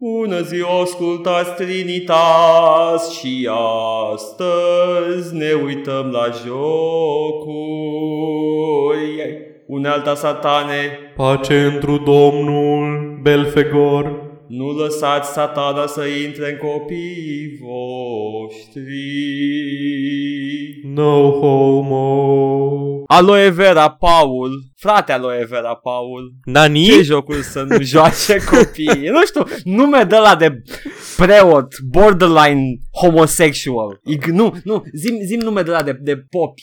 Bună ziua, ascultați Trinitas și astăzi ne uităm la jocuri. Unealta satane. Pace întru Domnul Belfegor. Nu lăsați satana să intre în copiii voștri. No homo. Aloe Vera, Paul. Frate, Aloe Vera, Paul. Nani? Ce jocuri să nu joace copiii? Nu știu, nume de ăla de preot, borderline homosexual. Nu, zi-mi nume de ăla de popi.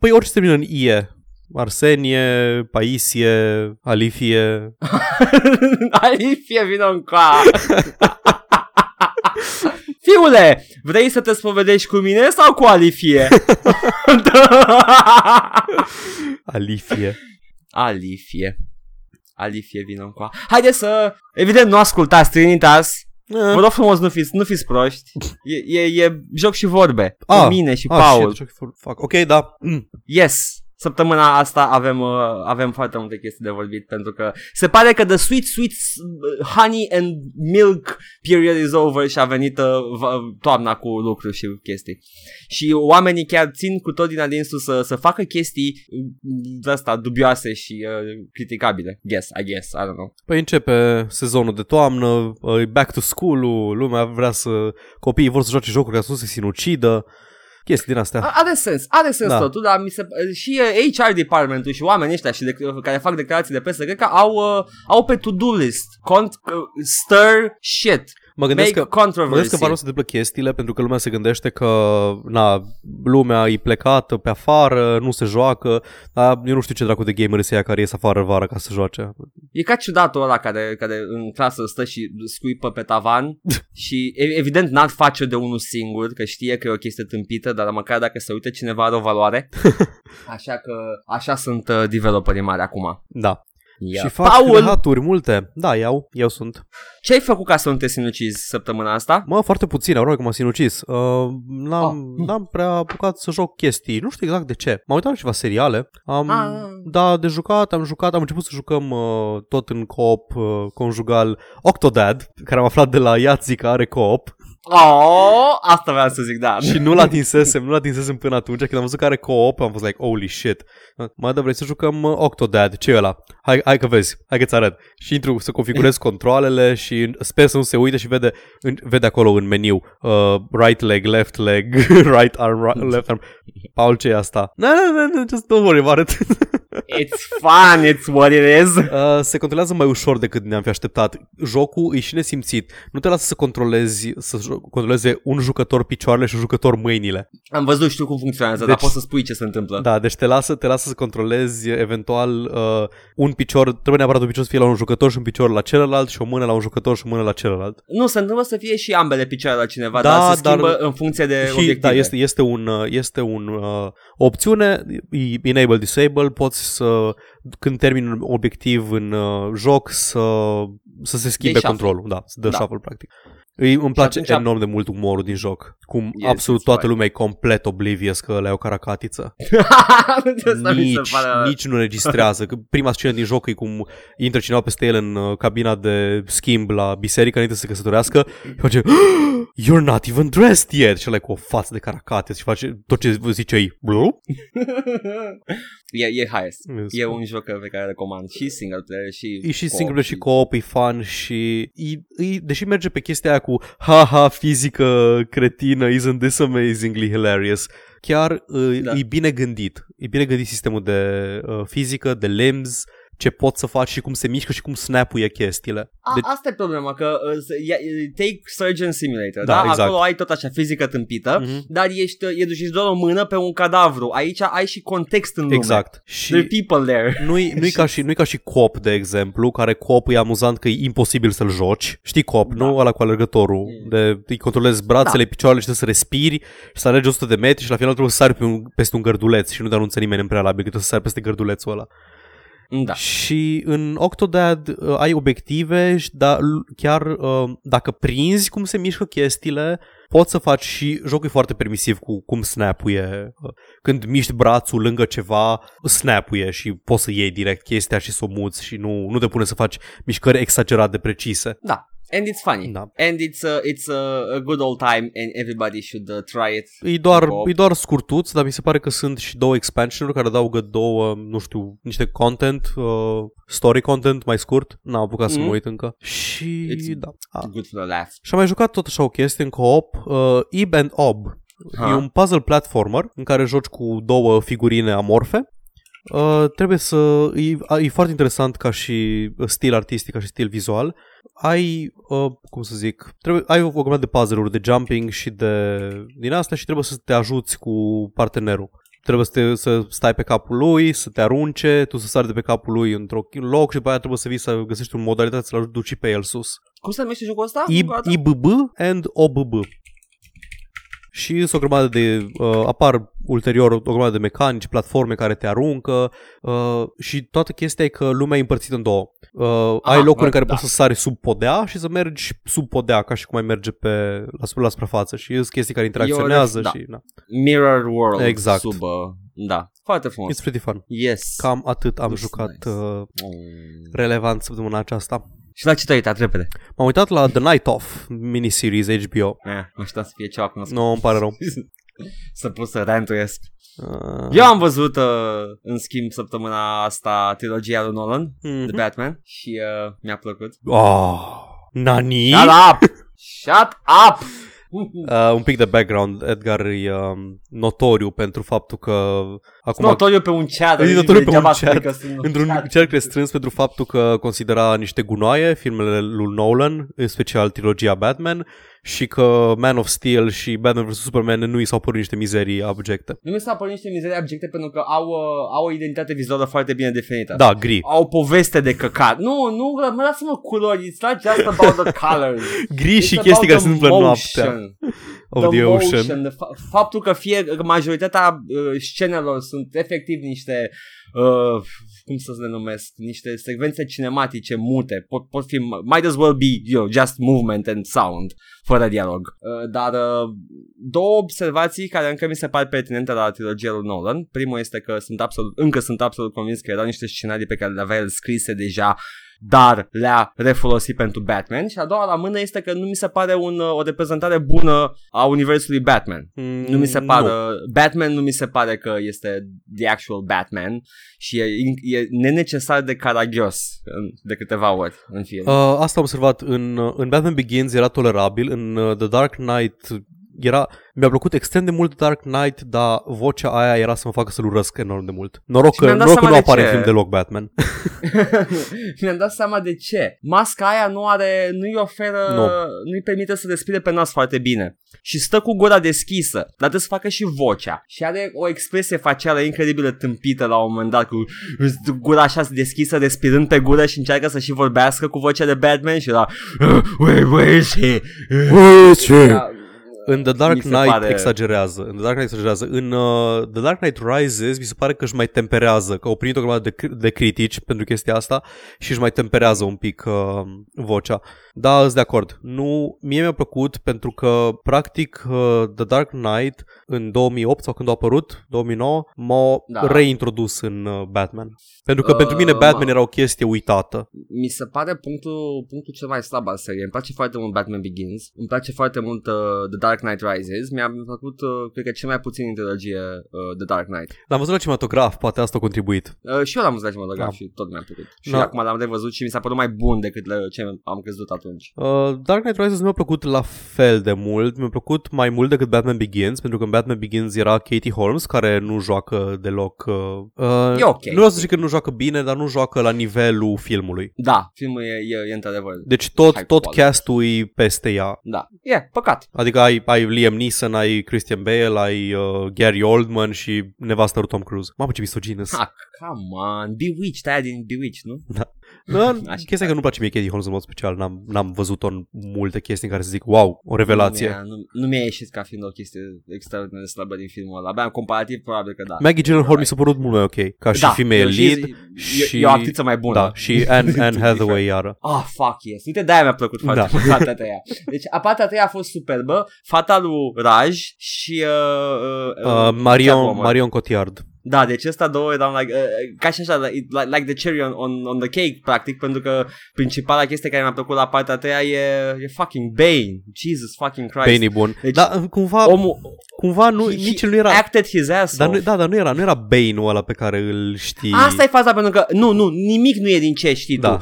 Păi orice termină în ie. Arsenie, Paisie, Alifie. Alifie, vină încoa. Fiule, vrei să te spovedești cu mine sau cu Alifie? Alifie. Alifie. Alifie, vină încoa. Haideți să... Evident, nu ascultați Trinitas. Vă rog frumos, nu fiți proști. E joc și vorbe. Cu mine și Paul. Shit, ok, da. Yes. Săptămâna asta avem foarte multe chestii de vorbit, pentru că se pare că the sweet honey and milk period is over și a venit toamna cu lucruri și chestii. Și oamenii chiar țin cu tot din adinsul să facă chestii de asta dubioase și criticabile. Yes, I guess, I don't know. Păi începe sezonul de toamnă, back to school-ul, lumea vrea să... Copiii vor să joace jocuri ca să nu se sinucidă. Chestii din astea. Are sens da. Totul, dar și HR departmentul și oamenii ăștia și care fac declarații de presă, cred că au pe to-do list. Stir shit. Mă gândesc că vreau să întâmplă chestiile, pentru că lumea se gândește că lumea e plecată pe afară, nu se joacă, dar eu nu știu ce dracu de gamer este ea care ies afară vara ca să joace. E ca ciudatul ăla care în clasă stă și scuipă pe tavan și evident n-ar face-o de unul singur, că știe că e o chestie tâmpită, dar măcar dacă se uită cineva are o valoare. Așa că așa sunt developerii mari acum. Da. Ia. Și fac haturi multe. Da, eu sunt. Ce ai făcut ca să nu te sinucizi săptămâna asta? Mă, foarte puțin, aură că m-am sinucis. N-am prea apucat să joc chestii. Nu știu exact de ce. M-am uitat la ceva seriale. Da, de jucat, am început să jucăm tot în co-op conjugal Octodad, care am aflat de la Iatzi că are co-op. Oh, asta vreau să zic, da. Și nu-l atinsesem până atunci. Când am văzut că are co-op, am fost like, holy shit. Mai da, vrei să jucăm Octodad? Ce e ăla? Hai că vezi, hai că-ți arăt. Și intru să configurez controlele și sper să nu se uite și vede acolo în meniu right leg, left leg, right arm, left arm. Paul, ce e asta? No, just don't worry about it. It's fun, it's what it is. Se controlează mai ușor decât ne-am fi așteptat. Jocul e și nesimțit. Nu te lasă să controlezi, controleze un jucător picioarele și un jucător mâinile. Am văzut, știu cum funcționează, deci, dar poți să spui ce se întâmplă. Da, deci te lasă să controlezi eventual un picior, trebuie neapărat un picior să fie la un jucător și un picior la celălalt și o mână la un jucător și o mână la celălalt. Nu, se întâmplă să fie și ambele picioare la cineva, da, dar se schimbă în funcție de obiective. Da, este o opțiune, enable, disable, poți să, când termin un obiectiv în joc, să se schimbe controlul. Da, să dă shuffle, practic. Îmi place enorm de mult umorul din joc. Cum absolut toată lumea e complet oblivious că ăla e o caracatiță. nici nu registrează. Prima scenă din joc e cum intră cineva peste el în cabina de schimb la biserică înainte să se căsătorească și face You're not even dressed yet. Și ăla e cu o față de caracatiță și face tot ce zice ei. E highest. E un joc pe care recomand și single player și co-op. Și single player și co-op e fun și deși merge pe chestia aia cu haha, fizică cretină, isn't this amazingly hilarious. Chiar da. E bine gândit. E bine gândit sistemul de fizică, de limbs, ce poți să faci și cum se mișcă și cum snapuie chestiile. Asta e problema, că take Surgeon Simulator, da? Exact. Acolo ai tot așa fizică tâmpită, dar ești doar o mână pe un cadavru. Aici ai și context în lume. Exact. Și the people there. Nu-i ca și cop, de exemplu, care cop e amuzant că e imposibil să-l joci. Știi cop, da. Nu? Ăla cu alergătorul. Îi controlezi brațele, Picioarele și trebuie să respiri și să alergi 100 de metri și la final trebuie să sari peste un gărduleț și nu te anunță nimeni în prealabil că trebuie să sari peste gărdulețul ăla. Da. Și în Octodad ai obiective, dar chiar dacă prinzi cum se mișcă chestiile, poți să faci și jocul e foarte permisiv cu cum snapuie. Când miști brațul lângă ceva, snapuie și poți să iei direct chestia și să o muți și nu te pune să faci mișcări exagerat de precise. Da. And it's funny. Da. And it's a good old time and everybody should try it. E doar scurtuț, dar mi se pare că sunt și două expansion-uri care adaugă două, nu știu, niște content, story content mai scurt. N-am apucat să mă uit încă. Și it's good for the laugh. Și am mai jucat tot așa o chestie în co-op, Ibb and Ob. E un puzzle platformer în care joci cu două figurine amorfe. Trebuie să... E foarte interesant ca și stil artistic, ca și stil vizual. Ai, cum să zic, ai o grămadă de puzzle-uri, de jumping și de din astea și trebuie să te ajuți cu partenerul. Trebuie să stai pe capul lui, să te arunce, tu să sari de pe capul lui într-un loc și după aia trebuie să vii să găsești o modalitate să-l duci pe el sus. Cum se numește jocul ăsta? IBB and OBB. Și sunt o grămadă de, apar ulterior o grămadă de mecanici, platforme care te aruncă și toată chestia e că lumea e împărțită în două. Ai locuri în care poți să sari sub podea și să mergi sub podea ca și cum ai merge pe la suprafață și sunt chestii care interacționează. Mirror World. Exact. Sub, foarte frumos. It's pretty fun. Yes. Cam atât am jucat relevant săptămâna aceasta. Și la ce te-ai uitat repede? M-am uitat la The Night Of, miniseries HBO. Mă așteptam să fie ceva cunoscut. Nu, îmi pare rău. Să pot să rantuiesc. Eu am văzut, în schimb, săptămâna asta trilogia lui Nolan, The Batman, și mi-a plăcut. Oh, nani? Shut up! Shut up! Un pic de background. Edgar e notoriu pentru faptul că acum notoriu pe un chat, într-un cerc restrâns pentru faptul că considera niște gunoaie filmele lui Nolan, în special trilogia Batman, și că Man of Steel și Batman vs Superman nu i s-au părut niște mizerii abjecte. Nu mi s-au părut niște mizerii abjecte pentru că au o identitate vizuală foarte bine definită. Da, gri. Au poveste de căcat. Nu, mă lasă-mă culori. It's not just about the colors. Gri și chestii care se întâmplă noaptea. The ocean. Faptul că majoritatea scenelor sunt efectiv niște... cum să le numesc, niște secvențe cinematice mute, pot fi, might as well be, just movement and sound, fără dialog. Dar două observații care încă mi se par pertinente la trilogia lui Nolan. Primul este că sunt absolut convins că erau niște scenarii pe care le avea el scrise deja, dar le-a refolosit pentru Batman. Și a doua la mână este că nu mi se pare o reprezentare bună a universului Batman. Nu mi se pare Batman, nu mi se pare că este the actual Batman. Și e nenecesar de caragios de câteva ori în film. Asta am observat în Batman Begins. Era tolerabil. În The Dark Knight mi-a plăcut extrem de mult Dark Knight, dar vocea aia era să mă facă să-l urăsc enorm de mult. Noroc că nu apare în film deloc Batman. Mi-am dat seama de ce. Masca aia nu-i oferă, nu-i permite să respire pe nas foarte bine. Și stă cu gura deschisă, dar trebuie să facă și vocea. Și are o expresie facială incredibilă tâmpită la un moment dat, cu gura așa deschisă, respirând pe gură și încearcă să și vorbească cu vocea de Batman și la where is he? Where is he? În The Dark Knight exagerează. În The Dark Knight Rises mi se pare că își mai temperează, că au primit o grămadă de critici pentru chestia asta și își mai temperează un pic vocea. Da, sunt de acord. Nu, mie mi-a plăcut pentru că practic The Dark Knight în 2008 sau când a apărut, 2009, m-a reintrodus în Batman. Pentru că pentru mine Batman era o chestie uitată. Mi se pare punctul cel mai slab al seriei. Îmi place foarte mult Batman Begins. Îmi place foarte mult The Dark Knight Rises. Mi-a plăcut, cred că, cel mai puțin în trilogie The Dark Knight. L-am văzut la cinematograf, poate asta a contribuit. Și eu l-am văzut la cinematograf și tot mi-a plăcut. Și acum l-am revăzut și mi s-a părut mai bun decât ce am crezut atunci. Dark Knight Rises nu mi-a plăcut la fel de mult. Mi-a plăcut mai mult decât Batman Begins, pentru că în Batman Begins era Katie Holmes, care nu joacă deloc. E ok. Nu vreau să zic că nu joacă bine, dar nu joacă la nivelul filmului. Da, filmul e într-adevăr. Deci tot castul e peste ea. Da, păcat. Adică ai Liam Neeson, ai Christian Bale, ai Gary Oldman și nevastă lui Tom Cruise. Mamă, ce misogină. Come on, Bewitched, aia din Bewitched, nu? Da. Chestia că nu-mi place mie Katie Holmes în mod special. N-am văzut-o în multe chestii în care să zic wow, o revelație. Nu mi-a ieșit ca fiind o chestie extraordinar de slabă din filmul ăla. Abia comparativ probabil că da. Maggie Gyllenhaal mi s-a părut mult mai ok ca și female lead și e o actriță mai bună. Da, și Anne Hathaway iară. Ah, fuck yes. Uite, de-aia mi-a plăcut foarte mult partea treia. Deci a partea treia a fost superbă. Fata lui Raj și Marion Cotillard. Da, deci ăsta două eram like, ca și așa, like the cherry on the cake, practic, pentru că principala chestie care mi-a plăcut la partea a treia e fucking Bane. Jesus fucking Christ. Bane e bun. Deci, dar cumva nu, nici el nu era. Acted his ass off. Dar nu era Bane-ul ăla pe care îl știi. Asta e faza, pentru că nu, nimic nu e din ce știi tu.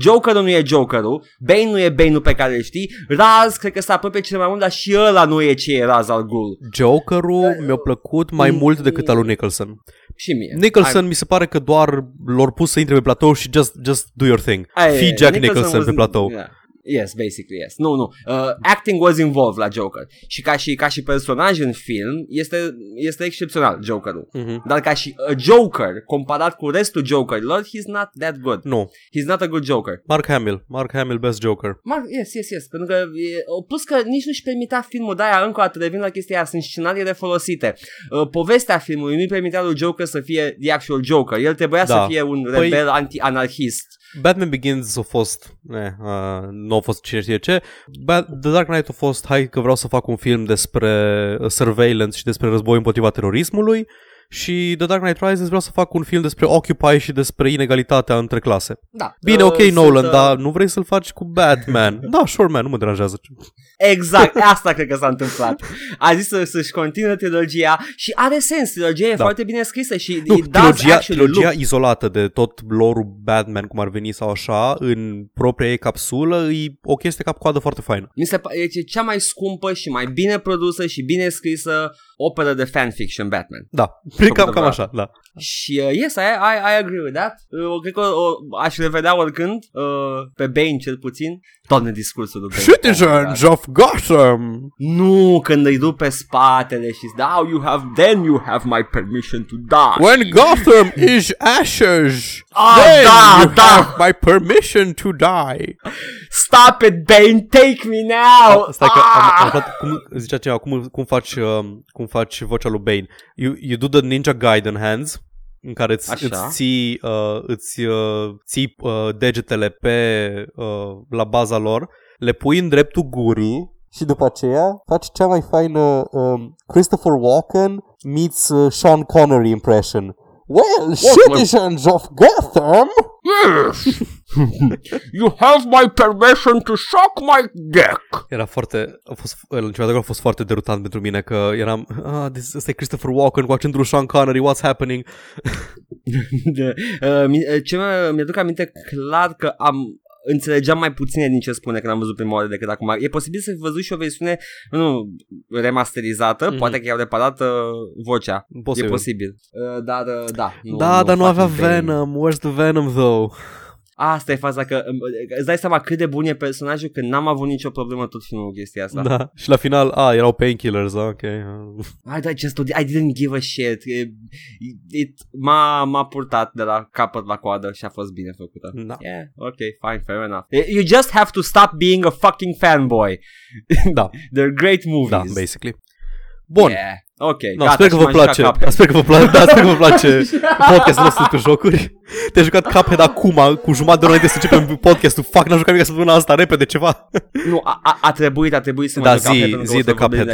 Joker-ul nu e Joker-ul, Bane nu e Bane-ul pe care îl știi, Raz cred că s-a apropie cel mai mult, dar și ăla nu e ce e Raz al Ghul. Joker-ul mi-a plăcut mai mult decât al lui Nicholson. Și mie. Nicholson mi se pare că doar lor pus să intre pe platou și just do your thing. Fii Jack Nicholson pe platou. Yeah. Yes, basically, yes. Nu. Acting was involved la Joker. Și ca și personaj în film, este excepțional Jokerul. Mm-hmm. Dar ca și Joker, comparat cu restul Jokerilor, he's not that good. No. He's not a good Joker. Mark Hamill best Joker. Yes. Pentru că plus că nici nu-și permitea filmul de-aia, încă o dată revin la chestia aia, sunt scenariile refolosite. Povestea filmului nu-i permitea lui Joker să fie the actual Joker. El trebuia să fie un rebel anti-anarhist. Batman Begins a fost, nu a fost cine știe ce, The Dark Knight a fost, hai că vreau să fac un film despre surveillance și despre război împotriva terorismului, și The Dark Knight Rises vreau să fac un film despre Occupy și despre inegalitatea între clase. Da. Bine, ok, Nolan, dar nu vrei să-l faci cu Batman? Da, sure, man, nu mă deranjează. Exact, asta cred că s-a întâmplat. A zis să-și continuă trilogia și are sens, trilogia e foarte bine scrisă și trilogia izolată de tot lore-ul Batman, cum ar veni sau așa, în propria ei capsulă, e o chestie cap-coadă foarte faină. E cea mai scumpă și mai bine produsă și bine scrisă operă de fanfiction Batman. Da. Cam așa, da. Și yes, I agree with that. Cred că aș revedea oricând pe Bane cel puțin. Doamne, discursul lui Bane. Citizens of Gotham. Nu, când îi duc pe spatele și zic, now you have, then you have my permission to die. When Gotham is ashes, then you have my permission to die. Stop it, Bane, take me now. Stai că am aflat cum zicea cineva, cum faci vocea lui Bane. You do the Ninja Gaiden hands, în care îți ții degetele pe la baza lor, le pui în dreptul gurii și după aceea faci cea mai faină Christopher Walken meets Sean Connery impression. Well, citizens of Gotham, yes, you have my permission to suck my dick. Era foarte, a fost foarte derutant pentru mine că eram, ăsta e Christopher Walken cu accentul Sean Connery, what's happening? Mi-aduc aminte clar că înțelegeam mai puține din ce spune când am văzut prima oară decât acum. E posibil să fi văzut și o versiune remasterizată, poate că i-au reparat vocea. Posibil. E posibil. Dar da. Dar nu avea Venom. Where's the Venom though? Asta e faza, că îți dai seama cât de bun e personajul, că n-am avut nicio problemă tot filmul chestia asta. Da. Și la final, erau painkillers, ok. I didn't give a shit. It m-a purtat de la capăt la coadă și a fost bine făcută. Da. Yeah, ok, fine, fair enough. You just have to stop being a fucking fanboy. Da. They're great movies. Da, basically. Bun. Yeah. Ok, no, gata, sper că vă place podcastul nostru pe jocuri. Te-ai jucat Cuphead acum, cu jumătate de oră înainte să începem podcastul. Fuck, n-am jucat nimic săptămâna asta, repede ceva. Nu, a trebuit să mă juc Cuphead. Zi de Cuphead.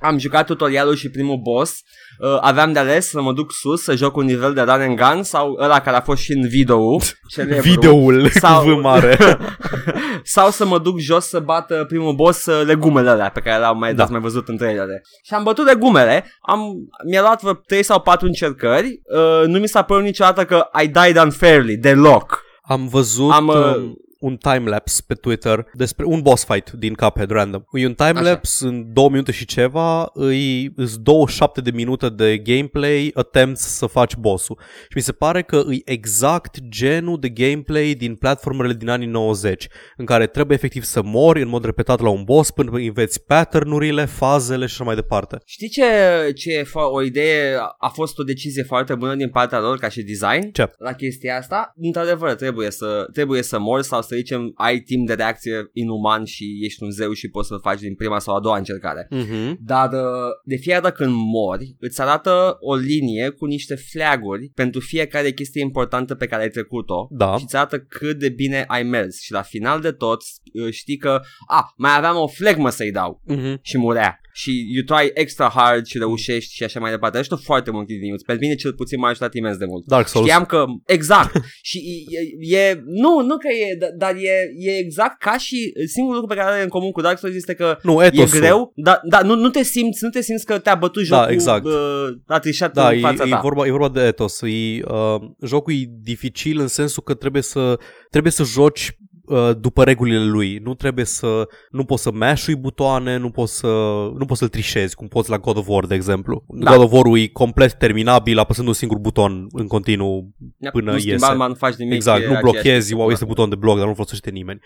Am jucat tutorialul și primul boss. Aveam de ales să mă duc sus, să joc un nivel de run and gun sau ăla care a fost și în video-ul celebru, videoul sau, cu V mare. Sau să mă duc jos să bat primul boss legumele alea pe care le-am mai văzut în trailere. Și am bătut legumele, mi-a luat vreo 3 sau 4 încercări, nu mi s-a părut niciodată că I died unfairly, deloc. Am văzut... un timelapse pe Twitter despre un boss fight din Cuphead random. E un timelapse în 2 minute și ceva, îi 27 de minute de gameplay attempts să faci boss-ul. Și mi se pare că e exact genul de gameplay din platformele din anii 90, în care trebuie efectiv să mori în mod repetat la un boss până înveți pattern-urile, fazele și așa mai departe. Știi ce o idee a fost, o decizie foarte bună din partea lor ca și design? Ce? La chestia asta, într-adevăr, trebuie să mori sau să zicem, ai timp de reacție inuman și ești un zeu și poți să-l faci din prima sau a doua încercare. Mm-hmm. Dar de fiecare dată când mori, îți arată o linie cu niște flag-uri pentru fiecare chestie importantă pe care ai trecut-o și îți arată cât de bine ai mers. Și la final de tot știi că mai aveam o flegmă să-i dau și murea. și you try extra hard și reușești și așa mai departe. Ajută foarte mult continuity. Pe mine cel puțin m-a ajutat imens de mult. Dark Souls. Știam că exact. Și e nu că e, dar e exact ca și singurul lucru pe care are în comun cu Dark Souls este că nu, e greu, dar nu te simți că te-a bătut jocul, da, exact. Atrișat în fața ta. E vorba de etos. Jocul e dificil în sensul că trebuie să joci după regulile lui. Nu poți să mash-ui butoane, nu poți să-l trișezi, cum poți la God of War, de exemplu. Da. God of War-ul e complet terminabil apăsând un singur buton în continuu până iese. Exact, nu blochezi, este buton de bloc, dar nu folosește nimeni.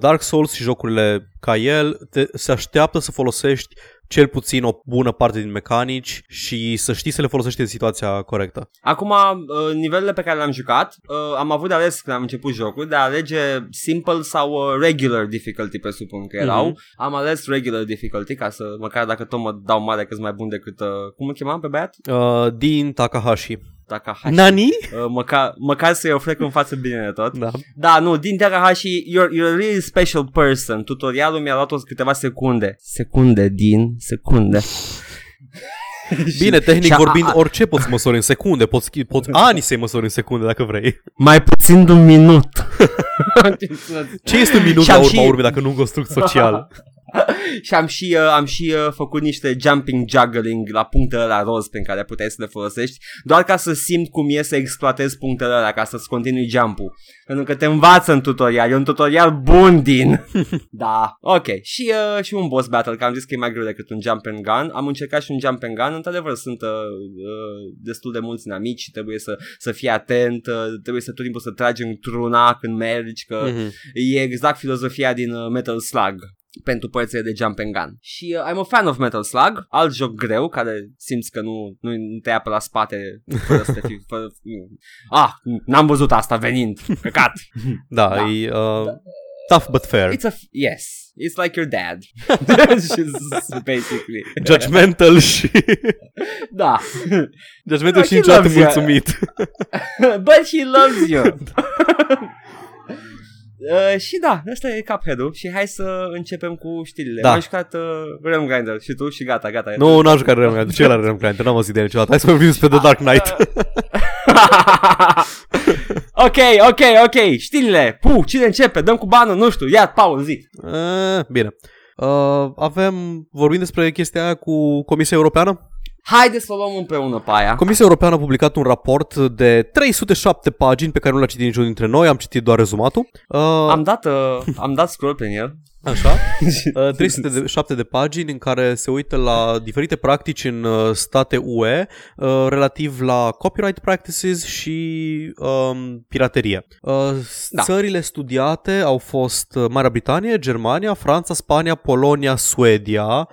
Dark Souls și jocurile ca el se așteaptă să folosești cel puțin o bună parte din mecanici și să știi să le folosești în situația corectă. Acum, nivelele pe care le-am jucat, am avut de ales când am început jocul, de a alege simple sau regular difficulty, presupun că erau. Am ales regular difficulty ca să, măcar dacă tot mă dau mare că-s mai bun decât, cum îl chemam pe băiat? Din Takahashi. Takahashi. Nani? Măcar să-i ofrec în față bine de tot. Da, nu, din Takahashi, you're a really special person. Tutorialul mi-a luat-o câteva secunde. Secunde. Bine, tehnic vorbind, orice poți măsori în secunde. Poți ani să-i măsori în secunde dacă vrei. Mai puțin de un minut. Ce este un minut la urma urmei dacă nu un construct social? Și am și făcut niște jumping juggling la punctele alea roz pe care puteai să le folosești, doar ca să simt cum e să exploatezi punctele alea, ca să-ți continui jump-ul. Pentru că te învață în tutorial, e un tutorial bun din. Da, ok. Și un boss battle, că am zis că e mai greu decât un jump and gun. Am încercat și un jump and gun. Într-adevăr sunt destul de mulți inamici și trebuie să fii atent, trebuie să tot timpul să tragi într-una când mergi, că e exact filozofia din Metal Slug pentru părțile de jump and gun. Și I'm a fan of Metal Slug, alt joc greu care simți că nu te apă la spate fără să te fii, n-am văzut asta venind. Căcat. Da. E tough but fair. Yes. It's like your dad. Basically. Judgmental și... Da. Judgmental și niciodată mulțumit. But he loves you. Și da, ăsta e Cuphead-ul. Și hai să începem cu știrile. Da. Am jucat Realm Grinder și tu și gata. Nu, n-am jucat Realm Grinder. Ce la Realm Grinder? N-am auzit de niciodată. Hai să vorbim despre The Dark Knight. Ok. Știrile. Cine începe? Dăm cu banul, nu știu. Ia, Paul, zi. Bine. Vorbim despre chestia aia cu Comisia Europeană. Haideți să o luăm împreună pe aia. Comisia Europeană a publicat un raport de 307 pagini pe care nu l-a citit niciunul dintre noi, am citit doar rezumatul. Am dat scroll prin el. Așa, 307 de pagini în care se uită la diferite practici în state UE relativ la copyright practices și piraterie. Țările studiate au fost Marea Britanie, Germania, Franța, Spania, Polonia, Suedia.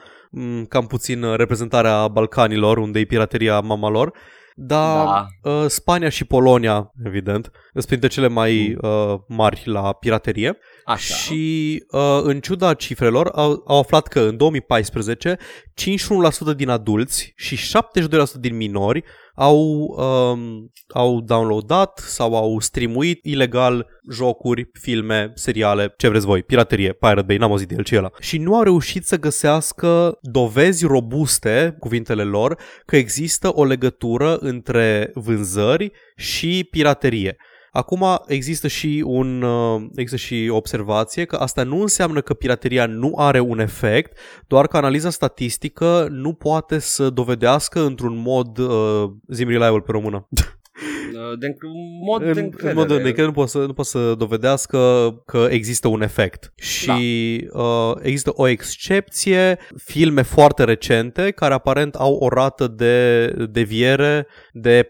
Cam puțin reprezentarea Balcanilor, unde e pirateria mama lor. Dar Spania și Polonia, evident, sunt printre cele mai mari la piraterie. Așa. Și în ciuda cifrelor au aflat că în 2014 51% din adulți și 72% din minori au downloadat sau au streamuit ilegal jocuri, filme, seriale, ce vreți voi, piraterie, Pirate Bay, n-am auzit de el, ce e ăla. Și nu au reușit să găsească dovezi robuste, cuvintele lor, că există o legătură între vânzări și piraterie. Acum există și o observație că asta nu înseamnă că pirateria nu are un efect, doar că analiza statistică nu poate să dovedească într-un mod reliable pe română. În mod de încredere nu poate să dovedească că există un efect. Și există o excepție, filme foarte recente care aparent au o rată de deviere de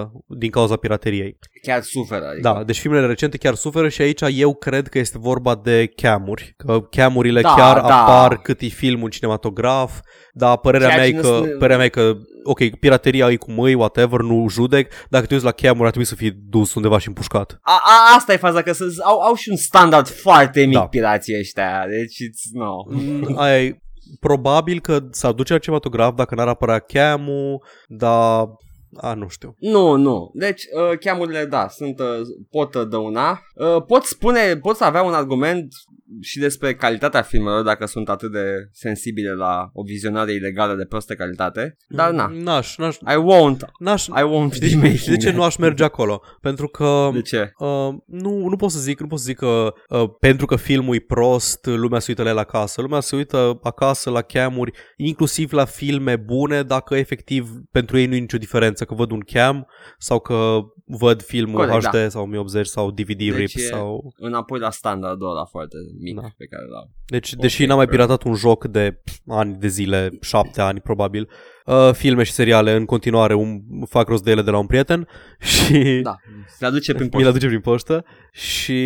40% din cauza pirateriei. Chiar suferă, adică. Da, deci filmele recente chiar suferă și aici eu cred că este vorba de camuri. Că camurile apar cât e filmul cinematograf, dar părerea mea e că ok, pirateria e cum e, whatever, nu judec. Dacă te uiți la camuri, ar trebui să fii dus undeva și împușcat. Asta e faza, că au și un standard foarte mic pirații ăștia. Deci, probabil că s-ar duce la cinematograf dacă n-ar apărea cam-ul, dar A, nu știu. Nu. Deci, cheamurile, da, sunt, pot dăuna. Pot avea un argument și despre calitatea filmelor, dacă sunt atât de sensibile la o vizionare ilegală de prostă calitate. Dar na. I won't. De ce nu aș merge acolo? Pentru că... De ce? Nu pot să zic că pentru că filmul e prost, lumea se uită la casă. Lumea se uită acasă la cheamuri, inclusiv la filme bune, dacă efectiv pentru ei nu e nicio diferență că văd un cheam sau că văd filmul HD sau 1080 sau DVD deci RIP sau... înapoi la standardul ăla foarte mic pe care l-au. Deci, deși n-am mai piratat un joc de ani de zile, 7 ani probabil, filme și seriale în continuare fac rost de ele de la un prieten și... Da, le aduce prin poștă. Mi le aduce prin poștă și...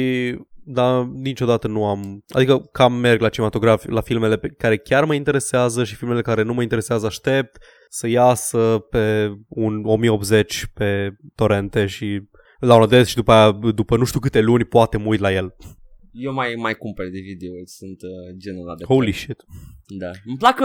Dar niciodată nu am... Adică cam merg la cinematograf, la filmele pe care chiar mă interesează și filmele care nu mă interesează aștept să iasă pe un 1080 pe torrente și la un des și după aia, după nu știu câte luni, poate mă uit la el. Eu mai cumpăr DVD-uri, sunt genul ăla de... Holy shit. Da.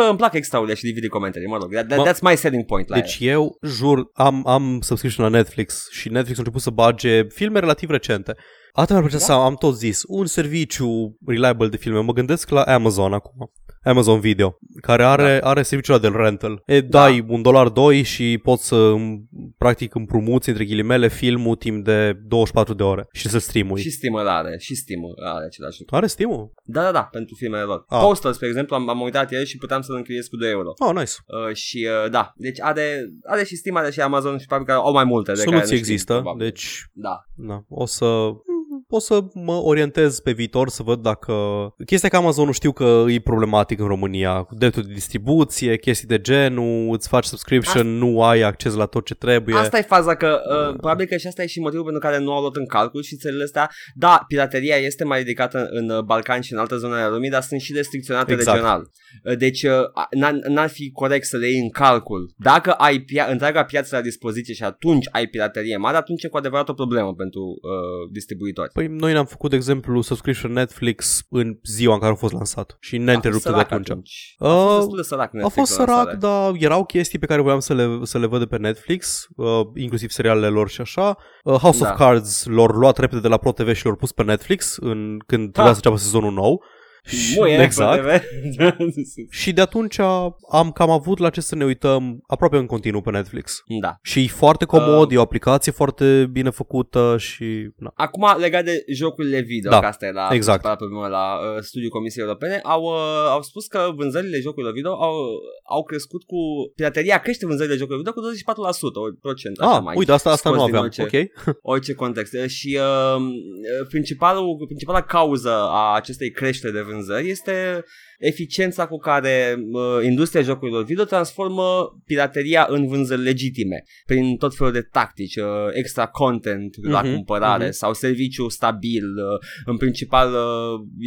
Îmi plac extra-urile și DVD comentarii, mă rog. That's my selling point la deci aia. Eu, jur, am subscription la Netflix și Netflix a început să bage filme relativ recente. Atât mi-ar plăcea să am tot zis, un serviciu reliable de filme. Mă gândesc la Amazon acum. Amazon Video, care are serviciul ăla de rental. Dai $1-2 și poți să practic împrumuți între ghilimele filmul timp de 24 de ore și să streamui. Și Steam-ul are același lucru. Are Steam-ul? Da, pentru filmele lor. Ah. Posters, pe exemplu, am uitat ieri și puteam să-l încriez cu €2. Oh, nice. Deci are și Steam, are și Amazon și probabil că au mai multe. Soluții există, deci... Da. O să mă orientez pe viitor să văd dacă... Chestia că Amazon-ul știu că e problematic în România, cu dreptul de distribuție, chestii de genul, îți faci subscription, nu ai acces la tot ce trebuie. Asta e faza că probabil că și asta e și motivul pentru care nu au luat în calcul și țările astea. Da, pirateria este mai ridicată în Balcani și în alte zone ale lumii, dar sunt și restricționate regional. Deci n-ar fi corect să le iei în calcul. Dacă ai întreaga piață la dispoziție și atunci ai piraterie mare, atunci e cu adevărat o problemă pentru distribuitori. Păi noi ne-am făcut, de exemplu, subscription Netflix în ziua în care a fost lansat și ne-a întrerupt de atunci. A fost sărac, dar erau chestii pe care voiam să le văd pe Netflix, inclusiv serialele lor și așa. House of Cards l-or luat repede de la Pro TV și l-or pus pe Netflix când trebuia să înceapă sezonul nou. Exact. Și de atunci am cam avut la ce să ne uităm aproape în continuu pe Netflix. Da. Și e foarte comod, e o aplicație foarte bine făcută și... Na. Acum, legat de jocurile video, că asta era problema la studiul Comisiei Europene, au spus că vânzările jocurilor video au crescut cu... Pirateria crește vânzările jocurilor video cu 24%. Uite, asta nu aveam. Orice context. Și principala cauză a acestei creșteri de vânzări este eficiența cu care industria jocurilor video transformă pirateria în vânzări legitime prin tot felul de tactici, extra content la cumpărare sau serviciu stabil. În principal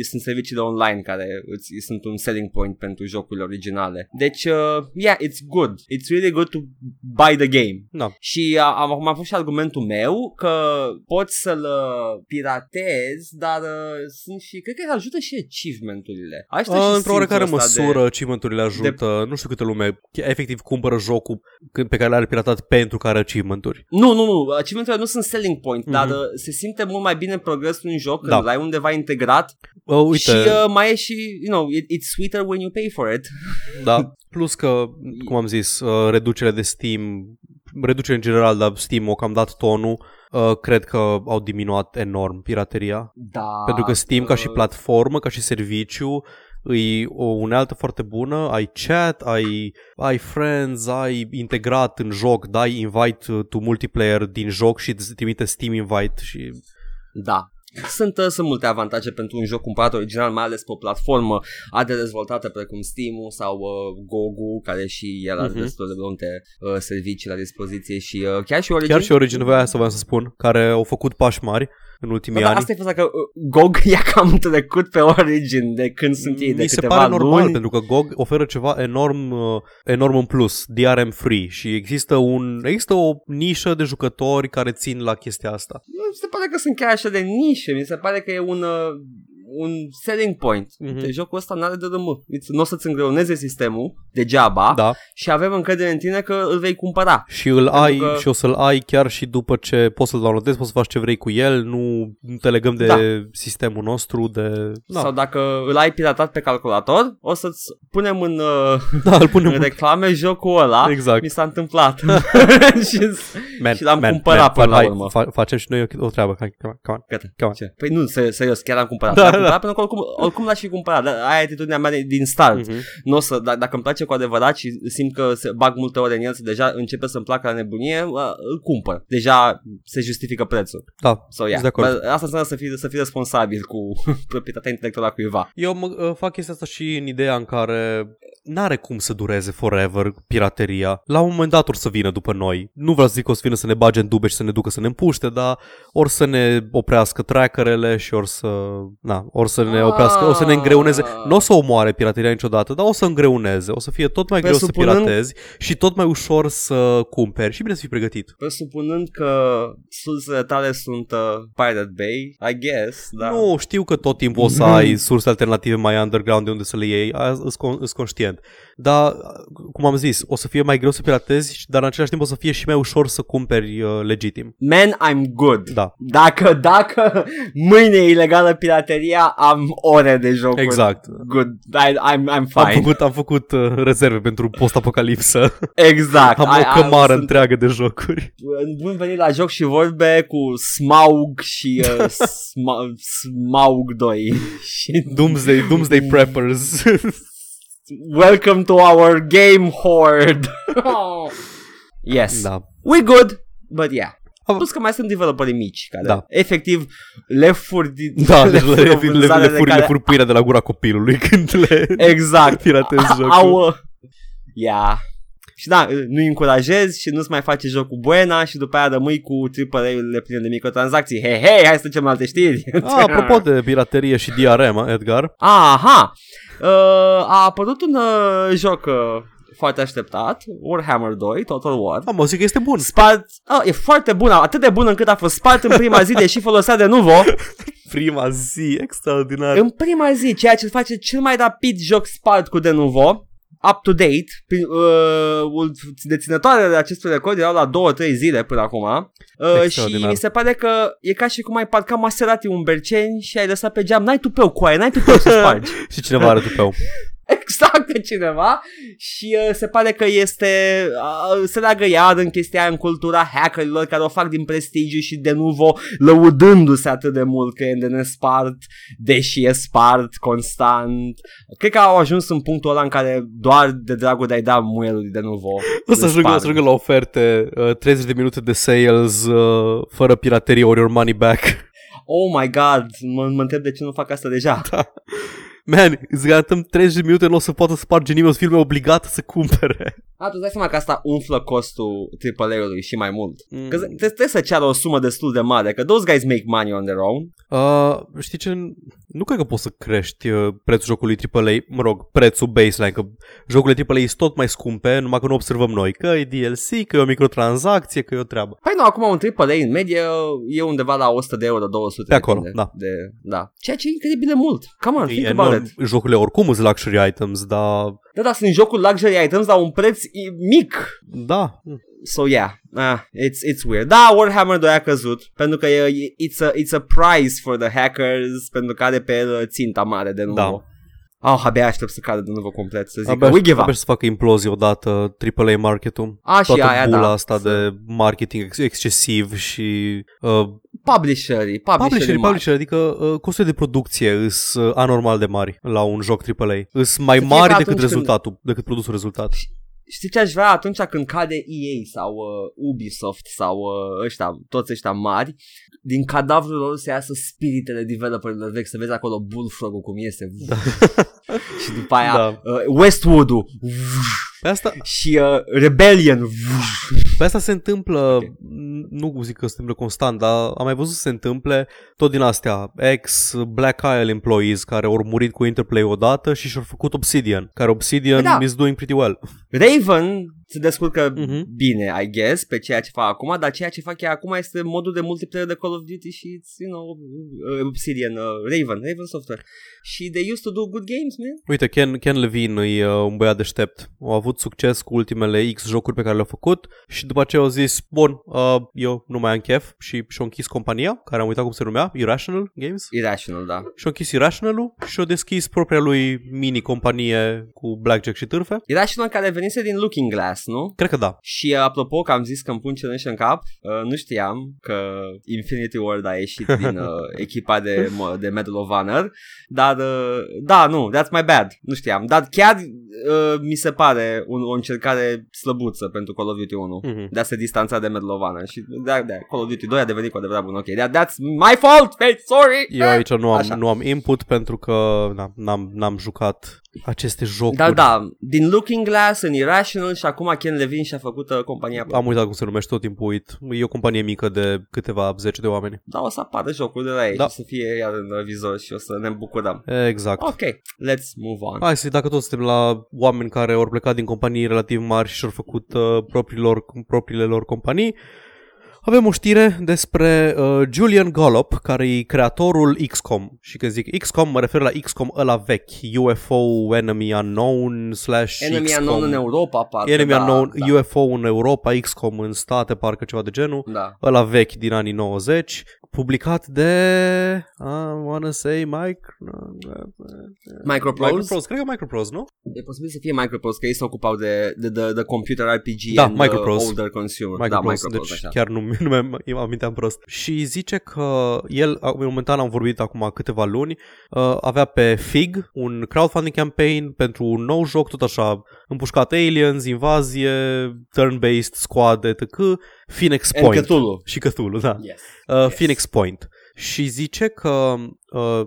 sunt serviciile online care sunt un selling point pentru jocurile originale. Deci, it's good. It's really good to buy the game. No. Și am fost și argumentul meu că poți să-l piratezi, dar sunt și, cred că ajută și achievement-urile. Într-o oarecare măsură achievement-urile ajută. Nu știu câte lume efectiv cumpără jocul pe care l-are piratat pentru că are achievement-uri. Nu, achievement-urile nu sunt selling point, dar se simte mult mai bine progresul în joc când l-ai undeva integrat. Uite. Și mai e și, it's sweeter when you pay for it. Da, plus că, cum am zis, reducerea în general, dar Steam o cam dat tonul. Cred că au diminuat enorm pirateria. Da. Pentru că Steam ca și platformă, ca și serviciu, e o unealtă foarte bună. Ai chat, ai friends, ai integrat în joc, dai invite to multiplayer din joc și îți trimite Steam invite și... Da. Sunt multe avantaje pentru un joc cumpărat original, mai ales pe o platformă de dezvoltată precum Steam-ul sau GOG-ul, care și el are destul de multe servicii la dispoziție și chiar și Origin. Chiar și Origin, voiam să spun, care au făcut pași mari în ultimii ani. Asta e fața că GOG i-a cam trecut pe Origin de când sunt ei de mi câteva luni. Mi se pare normal, pentru că GOG oferă ceva enorm în plus, DRM free, și există o nișă de jucători care țin la chestia asta. Mi se pare că sunt chiar așa de nișe, mi se pare că e un... un selling point. Uite, jocul ăsta n-are de râmă. Nu o să-ți îngreuneze sistemul degeaba, da. Și avem încredere în tine că îl vei cumpăra. Și îl ai că... și o să-l ai chiar și după ce poți să-l downloadezi, poți să faci ce vrei cu el, nu te legăm de sistemul nostru. De... Da. Sau dacă îl ai piratat pe calculator, o să-ți punem în, îl punem în reclame jocul ăla. Exact. Mi s-a întâmplat. Și l-am cumpărat până la urmă. Facem și noi o treabă. Păi nu, serios, chiar l-am cumpărat. L-am cumpărat pentru că oricum l-aș fi cumpărat. Dar aia e atitudinea mea din start. N-o să, dacă îmi place cu adevărat și simt că se bag multe ore în el, deja începe să-mi placă la nebunie, îl cumpăr. Deja se justifică prețul. Da, de acord. Asta înseamnă să fii responsabil cu proprietatea intelectuală a cuiva. Eu fac chestia asta și în ideea în care n-are cum să dureze forever pirateria. La un moment dat or să vină după noi. Nu vreau să zic că o să vină să ne bage în dube și să ne ducă să ne împuște, dar or să ne oprească trackerele și or să ne oprească, o să ne îngreuneze. Nu o să omoare pirateria niciodată, dar o să îngreuneze. O să fie tot mai greu să piratezi și tot mai ușor să cumperi și bine să fii pregătit. Presupunând că sursele tale sunt Pirate Bay, I guess, dar... Nu, știu că tot timpul o să ai surse alternative mai underground de unde să le iei, îs conștient. Dar, cum am zis, o să fie mai greu să piratezi, dar în același timp o să fie și mai ușor să cumperi legitim. Man, I'm good. Da. Dacă mâine e ilegală pirateria, am ore de jocuri. Exact. Good. I'm fine. Am făcut rezerve pentru post-apocalipsă. Exact. Am o cămară întreagă de jocuri. Bun venit la Joc și Vorbe cu Smaug și Smaug 2. Doomsday Preppers. Welcome to our game horde. Yes. Da. We good, but yeah. Plus că mai sunt developeri mici care efectiv le fur pâinea de la gura copilului când le piratezi jocul. Și da, nu-i încurajezi și nu-ți mai face jocul buena și după aia rămâi cu AAA-urile pline de microtransacții. Hei, hai să trecem la alte știri. Apropo de piraterie și DRM, Edgar. Aha, a apărut un joc... foarte așteptat, Warhammer 2, Total War. Am auzit că este bun. E foarte bun, atât de bun încât a fost spart în prima zi, deși folosea de Nuvo. Prima zi, extraordinar. În prima zi, ceea ce face cel mai rapid joc spart cu de Nuvo, up-to-date, deținătoarele acestui record erau la 2-3 zile până acum și mi se pare că e ca și cum ai parcat Maserati un Berceni și ai lăsat pe geam, n-ai tupeu cu aia, n-ai tupeu să spargi. Și cineva are tupeu. Exact, pe cineva. Și se pare că este se leagă iar în chestia aia, în cultura hackerilor care o fac din prestigiu și de nuvo lăudându-se atât de mult că e spart, deși e spart constant. Cred că au ajuns în punctul ăla în care doar de dragul de a-i da muelului de nuvo. O să ajungă la oferte 30 de minute de sales fără piraterie or your money back. Oh my god, mă întreb de ce nu fac asta deja. Da. Man, îți garantăm 30 de minute nu o să poată sparge nimeni, o să fie obligat să cumpere. Tu dai seama că asta umflă costul AAA-ului și mai mult. Că trebuie să ceară o sumă destul de mare, că those guys make money on their own. Știi ce? Nu cred că poți să crești prețul jocului AAA, mă rog, prețul baseline, că jocurile AAA sunt tot mai scumpe, numai că nu observăm noi, că e DLC, că e o microtransacție, că e o treabă. Păi nu, acum un AAA în medie e undeva la 100 de euro, 200 de acolo, da. Ceea ce e incredibil de mult. Come on, think about it. Jocurile oricum sunt luxury items, dar... Da, sunt jocul luxury items la un preț mic. Da. So yeah, it's weird. Da, Warhammer 2 a căzut pentru că it's a prize for the hackers, pentru că are pe el ținta mare de nou. Da. Abia aștept să cadă de nou complet, să zic we give up. Abia să facă implozie odată AAA marketul. Toată aia, bula asta de marketing excesiv și... Publisherii, adică costurile de producție îs anormal de mari la un joc AAA. Îs mai mari decât produsul rezultat. Știi ce aș vrea atunci când cade EA sau Ubisoft sau toți ăștia mari, din cadavrul lor să iasă spiritele developerilor vechi, să vezi acolo Bullfrog-ul cum iese. Și după aia Westwood-ul. Și Rebellion. Pe asta se întâmplă, nu zic că se întâmplă constant, dar am mai văzut să se întâmple tot din astea, ex-Black Isle employees care au murit cu Interplay odată și și-au făcut Obsidian, care Obsidian is doing pretty well. Raven se descurcă bine, I guess, pe ceea ce fac acum, dar ceea ce fac ea acum este modul de multiplayer de Call of Duty și, you know, Obsidian, Raven Software. Și they used to do good games, man. Uite, Ken Levine e un băiat deștept. Au avut succes cu ultimele X jocuri pe care le-au făcut și după aceea au zis, bun, eu nu mai am chef și-au închis compania, care am uitat cum se numea, Irrational Games. Irrational, da. Și-au închis Irrational-ul și-au deschis propria lui mini-companie cu blackjack și târfe. Irrational care venise din Looking Glass, nu? Cred că da. Și apropo că am zis că îmi pun cenușă în cap, nu știam că Infinity Ward a ieșit din echipa de Medal of Honor, dar da, nu, that's my bad, nu știam, dar chiar mi se pare o încercare slăbuță pentru Call of Duty 1, de a se distanța de Medal of Honor și de Call of Duty 2 a devenit cu adevărat bun, ok, that's my fault, sorry! Eu aici nu am input pentru că n-am jucat aceste jocuri. Da, din Looking Glass în Irrational și acum Ken Levine și-a făcut compania. Am uitat cum se numește, tot timpul uit. E o companie mică de câteva 10 de oameni. Da, o să apară jocul de la ei, da. O să fie iar în vizor și o să ne bucurăm. Exact. Ok, let's move on. Hai să dacă toți suntem la oameni care au plecat din companii relativ mari și au făcut propriile lor companii. Avem o știre despre Julian Gollop, care e creatorul XCOM. Și când zic XCOM, mă refer la XCOM ăla vechi. UFO Enemy Unknown / XCOM. Enemy Unknown în Europa, parcă. Enemy Unknown, da. UFO în Europa, XCOM în state, parcă ceva de genul. Da. Ăla vechi din anii 90. Publicat de... Microprose? Cred că Microprose, nu? E posibil să fie Microprose, că ei se ocupau de computer RPG and older consumer. Microprose, deci așa. Chiar nu aminteam prost. Și zice că el, momentan am vorbit acum câteva luni, avea pe FIG un crowdfunding campaign pentru un nou joc, tot așa, împușcat aliens, invazie, turn-based, squad, etc. Phoenix Point. Cthulhu. Și Cthulhu, da. Yes. Phoenix Point. Și zice că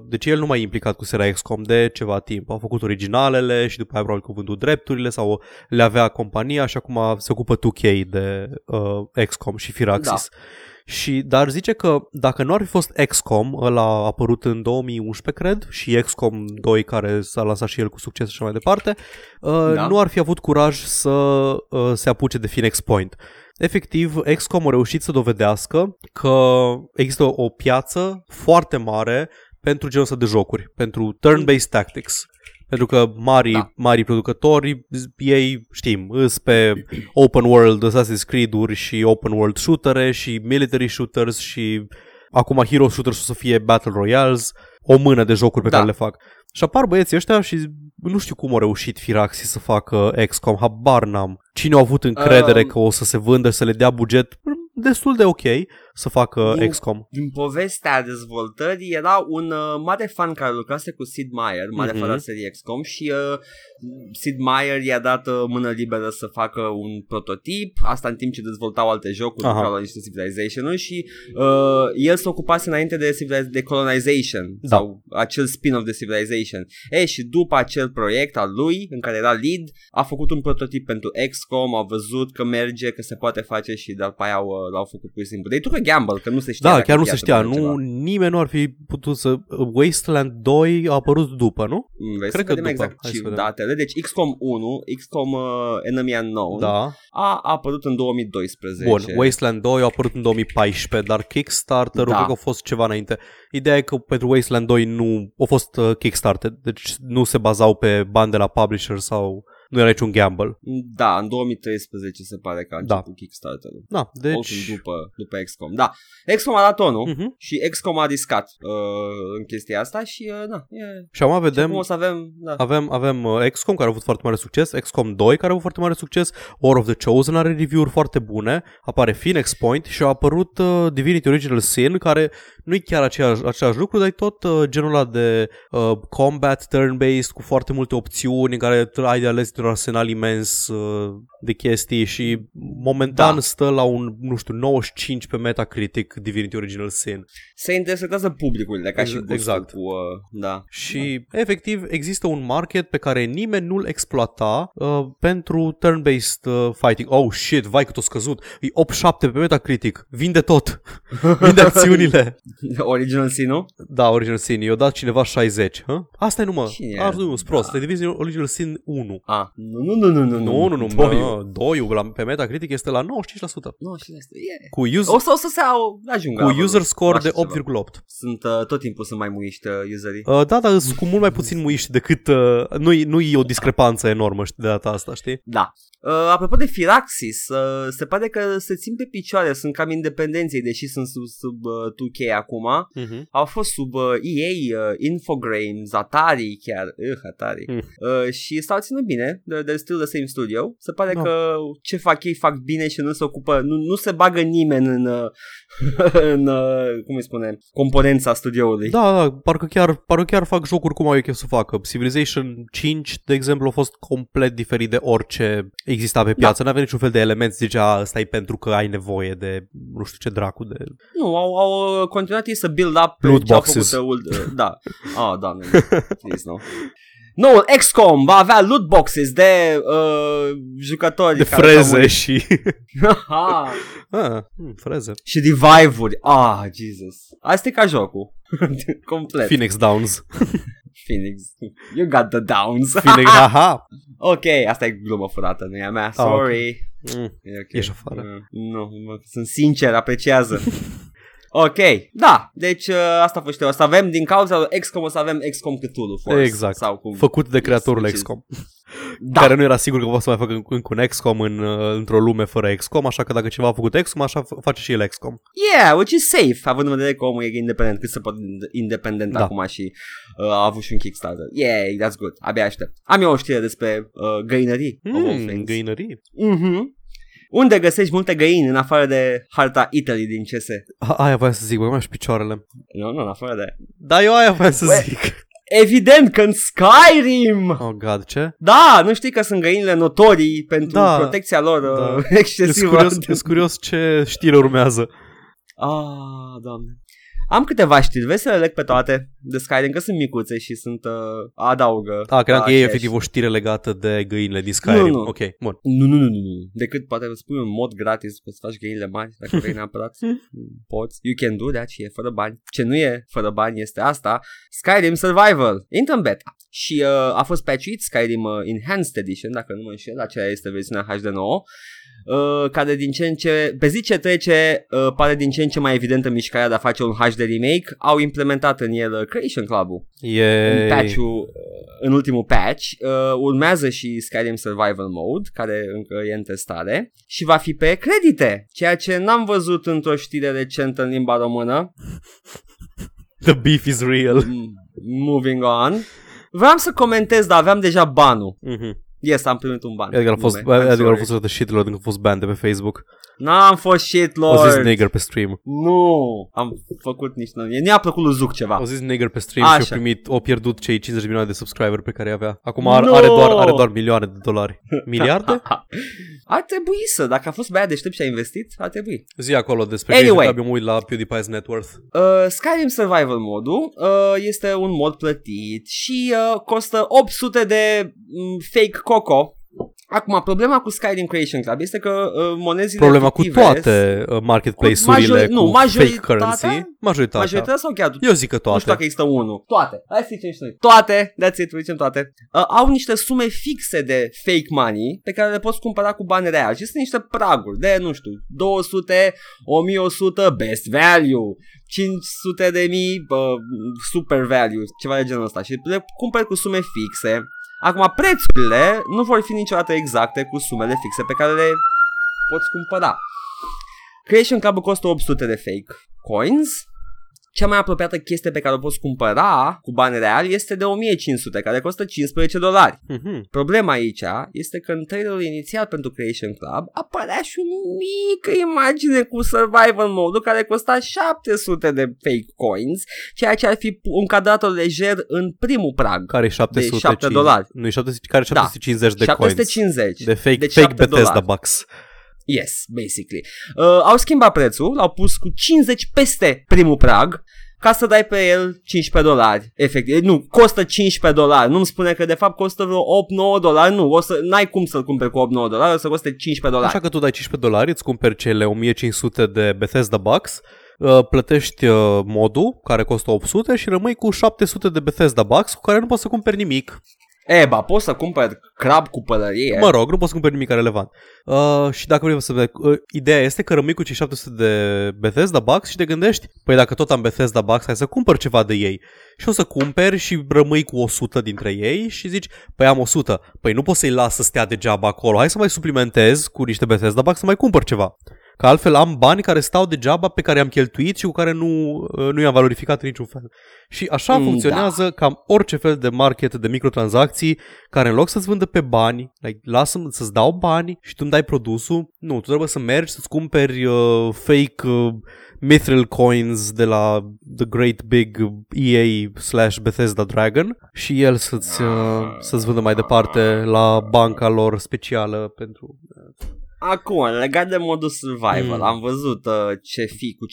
deci el nu mai e implicat cu seria XCOM de ceva timp. A făcut originalele și după aia probabil cuvântul drepturile sau le avea compania și acum se ocupă 2K de XCOM și Firaxis. Da. Și dar zice că dacă nu ar fi fost XCOM, ăla a apărut în 2011, cred, și XCOM 2 care s-a lansat și el cu succes și mai departe, nu ar fi avut curaj să se apuce de Phoenix Point. Efectiv, XCOM a reușit să dovedească că există o piață foarte mare pentru genul ăsta de jocuri, pentru turn-based tactics. Pentru că marii producători, ei știm, îs pe open world Assassin's Creed-uri și open world shootere și military shooters și acum hero shooters o să fie battle royales, o mână de jocuri pe care le fac. Și apar băieții ăștia și nu știu cum au reușit Firaxis să facă XCOM, habar n-am. Cine a avut încredere că o să se vândă, să le dea buget destul de ok să facă XCOM. Din povestea dezvoltării era un mare fan care lucrase cu Sid Meier, mare fan al serii XCOM și Sid Meier i-a dat mână liberă să facă un prototip, asta în timp ce dezvoltau alte jocuri, lucrau la niște Civilization-uri și el se ocupase înainte de Colonization sau acel spin-off de Civilization. Și după acel proiect al lui, în care era lead, a făcut un prototip pentru XCOM, a văzut că merge, că se poate face și după aia l-au făcut pur și simplu. Deci tu că gamble, că nu se știa. Da, chiar nu se știa. Nimeni nu ar fi putut să... Wasteland 2 a apărut după, nu? Cred că după. Exact. Datele. Deci XCOM 1, XCOM Enemy Unknown a apărut în 2012. Bun, Wasteland 2 a apărut în 2014, dar Kickstarter-ul cred că a fost ceva înainte. Ideea e că pentru Wasteland 2 nu a fost Kickstarter, deci nu se bazau pe bani de la publisher sau... Nu era niciun gamble. Da, în 2013 se pare că a început Kickstarter-ul. Da, deci... După XCOM. Da, XCOM a dat tonul și XCOM a discat în chestia asta și Și acum vedem... Și o să avem... Da. Avem XCOM care a avut foarte mare succes, XCOM 2 care a avut foarte mare succes, War of the Chosen are review-uri foarte bune, apare Phoenix Point și a apărut Divinity Original Sin, care nu e chiar același lucru, dar e tot genul ăla de combat turn-based cu foarte multe opțiuni în care ai de ales un arsenal imens de chestii și momentan stă la un, nu știu, 95 pe Metacritic Divinity Original Sin. Se interesează publicul, ca și exact. Cu, și efectiv există un market pe care nimeni nu-l exploata pentru turn-based fighting. Oh shit, vai cât o scăzut. E 8.7 pe Metacritic. Vinde tot. Vinde acțiunile. Original Sin, nu? Da, Original Sin. I-a dat cineva 60. Huh? Asta e numai. Asta e prost. E Divinity Original Sin 1. Ah. ăla. Nu. Doiul pe Metacritic este la 95%. 95%. Yeah. Cu user, o să se ajungă. Cu user score de 8,8. Sunt tot timpul sunt mai muiști userii. Da, dar sunt cu mult mai puțin muiști decât nu e o discrepanță enormă de data asta, știi? Da. Apropo de Firaxis, se pare că se țin pe picioare, sunt cam independenții, deși sunt sub 2K acum. Uh-huh. Au fost sub EA, Infogrames, Atari chiar, Atari. Și s-au ținut bine, they're still the same studio. Se pare că ce fac ei fac bine și nu se ocupă, nu se bagă nimeni în cum îi spune, componența studioului. Da, parcă chiar fac jocuri cum au eu chef să facă. Civilization 5, de exemplu, a fost complet diferit de orice exista pe piață, n-avea niciun fel de element, zicea, ăsta e pentru că ai nevoie de nu știu ce dracu de... Nu, au continuat ei să build up loot boxes. Da. Ah, doamne, please, no. Noul XCOM va avea loot boxes de jucători de freze și freze și revive-uri. Ah, Jesus. Asta e ca jocul. Complet. Phoenix Downs. Phoenix. You got the downs. Phoenix, haha. Ok, asta e glumă furată, nu e a mea. Sorry. Ești afară. Nu, sunt sincer, apreciază. Ok, da, deci asta a fost eu. O să avem din cauza XCOM, o să avem XCOM Cthulhu Force. Exact, sau cum... făcut de creatorul XCOM. Da. Care nu era sigur că poate să mai facă încă un XCOM într-o lume fără XCOM, așa că dacă cineva a făcut XCOM, așa face și el XCOM. Yeah, which is safe, având în vedere că omul e independent, cât se poate independent acum și a avut și un Kickstarter. Yeah, that's good, abia aștept. Am eu o știre despre găinării. Găinării? Mhm. Unde găsești multe găini în afară de harta Italy din CS? Aia voiam să zic, băi, mai și picioarele. Nu, în afară de aia. Da, eu aia voiam să zic. Evident că în Skyrim! Oh, God, ce? Da, nu știi că sunt găinile notorii pentru protecția lor excesivă? Ești curios ce știre urmează. Ah, doamne. Am câteva știri, vezi să le leg pe toate de Skyrim, că sunt micuțe și sunt adaugă. Da, credeam că e efectiv o știre legată de găinile din Skyrim. Nu. Ok, bun. Nu. Decât poate îți pui un mod gratis, poți să faci găinile mari, dacă vrei neapărat. Poți. You can do that și e fără bani. Ce nu e fără bani este asta. Skyrim Survival. Intră în beta. Și a fost patch-uit Skyrim Enhanced Edition, dacă nu mă înșel, aceea este versiunea HD9. Care din ce în ce, pe zi ce trece, pare din ce în ce mai evidentă mișcarea de a face un HD remake. Au implementat în el Creation Club-ul în patch-ul, în ultimul patch. Urmează și Skyrim Survival Mode, care încă e în testare și va fi pe credite, ceea ce n-am văzut într-o știre recentă în limba română. The beef is real. Moving on. Vreau să comentez, dar aveam deja banul. Yes, am primit un ban. Edgar a fost toată shitlord când a fost ban de pe Facebook. N-am fost shitlord. O zis nigger pe stream. Nu, am făcut nici nimic. Nu i-a plăcut lui Zuc ceva. O zis nigger pe stream. Așa. Și au pierdut cei 50 milioane de subscriberi pe care avea. Acum are doar milioane de dolari. Miliarde? Ar trebui să, dacă a fost băiat deștept și a investit, ar trebui. Zi acolo despre că mă uit la PewDiePie's net worth. Skyrim Survival Mode-ul este un mod plătit și costă 800 de fake coco. Acum, problema cu Skyrim Creation Club este că monezile problema efective... Problema cu toate marketplace-urile, fake currency. Majoritatea sau chiar... Eu zic că toate. Nu știu dacă există unul. Toate. Hai să zicem și noi. Toate. That's it, zicem toate. Au niște sume fixe de fake money pe care le poți cumpăra cu bani reali. Și sunt niște praguri de, nu știu, 200, 1100, best value, 500.000, super value, ceva de genul ăsta. Și le cumperi cu sume fixe. Acum, prețurile nu vor fi niciodată exacte cu sumele fixe pe care le poți cumpăra. Creation Club costă 800 de fake coins. Cea mai apropiată chestie pe care o poți cumpăra cu bani reali este de 1500, care costă $15. Problema aici este că în trailerul inițial pentru Creation Club apărea și o mică imagine cu survival mode-ul care costa 700 de fake coins, ceea ce ar fi un cadrator lejer în primul prag. Care e 700 de dolari. Nu, care e 750 de coins. 750 de fake Bethesda Bucks. Yes, basically. Au schimbat prețul, l-au pus cu 50 peste primul prag, ca să dai pe el $15. Efectiv, nu, costă $15. Nu-mi spune că de fapt costă vreo 8-9 dolari. Nu, o să, n-ai cum să-l cumperi cu 8-9 dolari, o să coste $15. Așa că tu dai $15, îți cumperi cele 1500 de Bethesda Bucks, plătești modul, care costă 800, și rămâi cu 700 de Bethesda Bucks, cu care nu poți să cumperi nimic. Eba, poți să cumperi crab cu pălărie? Mă rog, nu poți să cumperi nimic relevant. Și dacă vrem să vedem, ideea este că rămâi cu cei 700 de Bethesda Bucks și te gândești, păi dacă tot am Bethesda Bucks, hai să cumpăr ceva de ei. Și o să cumperi și rămâi cu 100 dintre ei și zici, păi am 100, păi nu poți să-i las să stea degeaba acolo, hai să mai suplimentez cu niște Bethesda Bucks să mai cumpăr ceva. Că altfel am bani care stau degeaba, pe care i-am cheltuit și cu care nu i-am valorificat în niciun fel. Și așa funcționează cam orice fel de market de microtransacții, care în loc să-ți vândă pe bani, like, lasă-mi să-ți dau bani și tu îmi dai produsul, nu, tu trebuie să mergi să-ți cumperi fake mithril coins de la The Great Big EA/Bethesda Dragon și el să-ți vândă mai departe la banca lor specială pentru... Acum, legat de modul survival, am văzut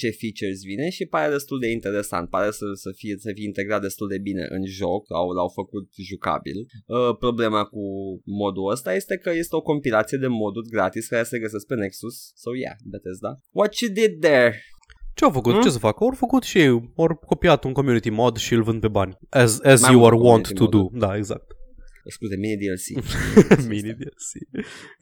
ce features vine și pare destul de interesant, pare să fie integrat destul de bine în joc, l-au făcut jucabil. Problema cu modul ăsta este că este o compilație de moduri gratis care se găsesc pe Nexus, Bethesda. What you did there? Ce-au făcut? Ce să facă? Au făcut și ei, au copiat un community mod și îl vând pe bani, as mai you are want to do. Da, exact. Scuze, mini DLC. Mini DLC.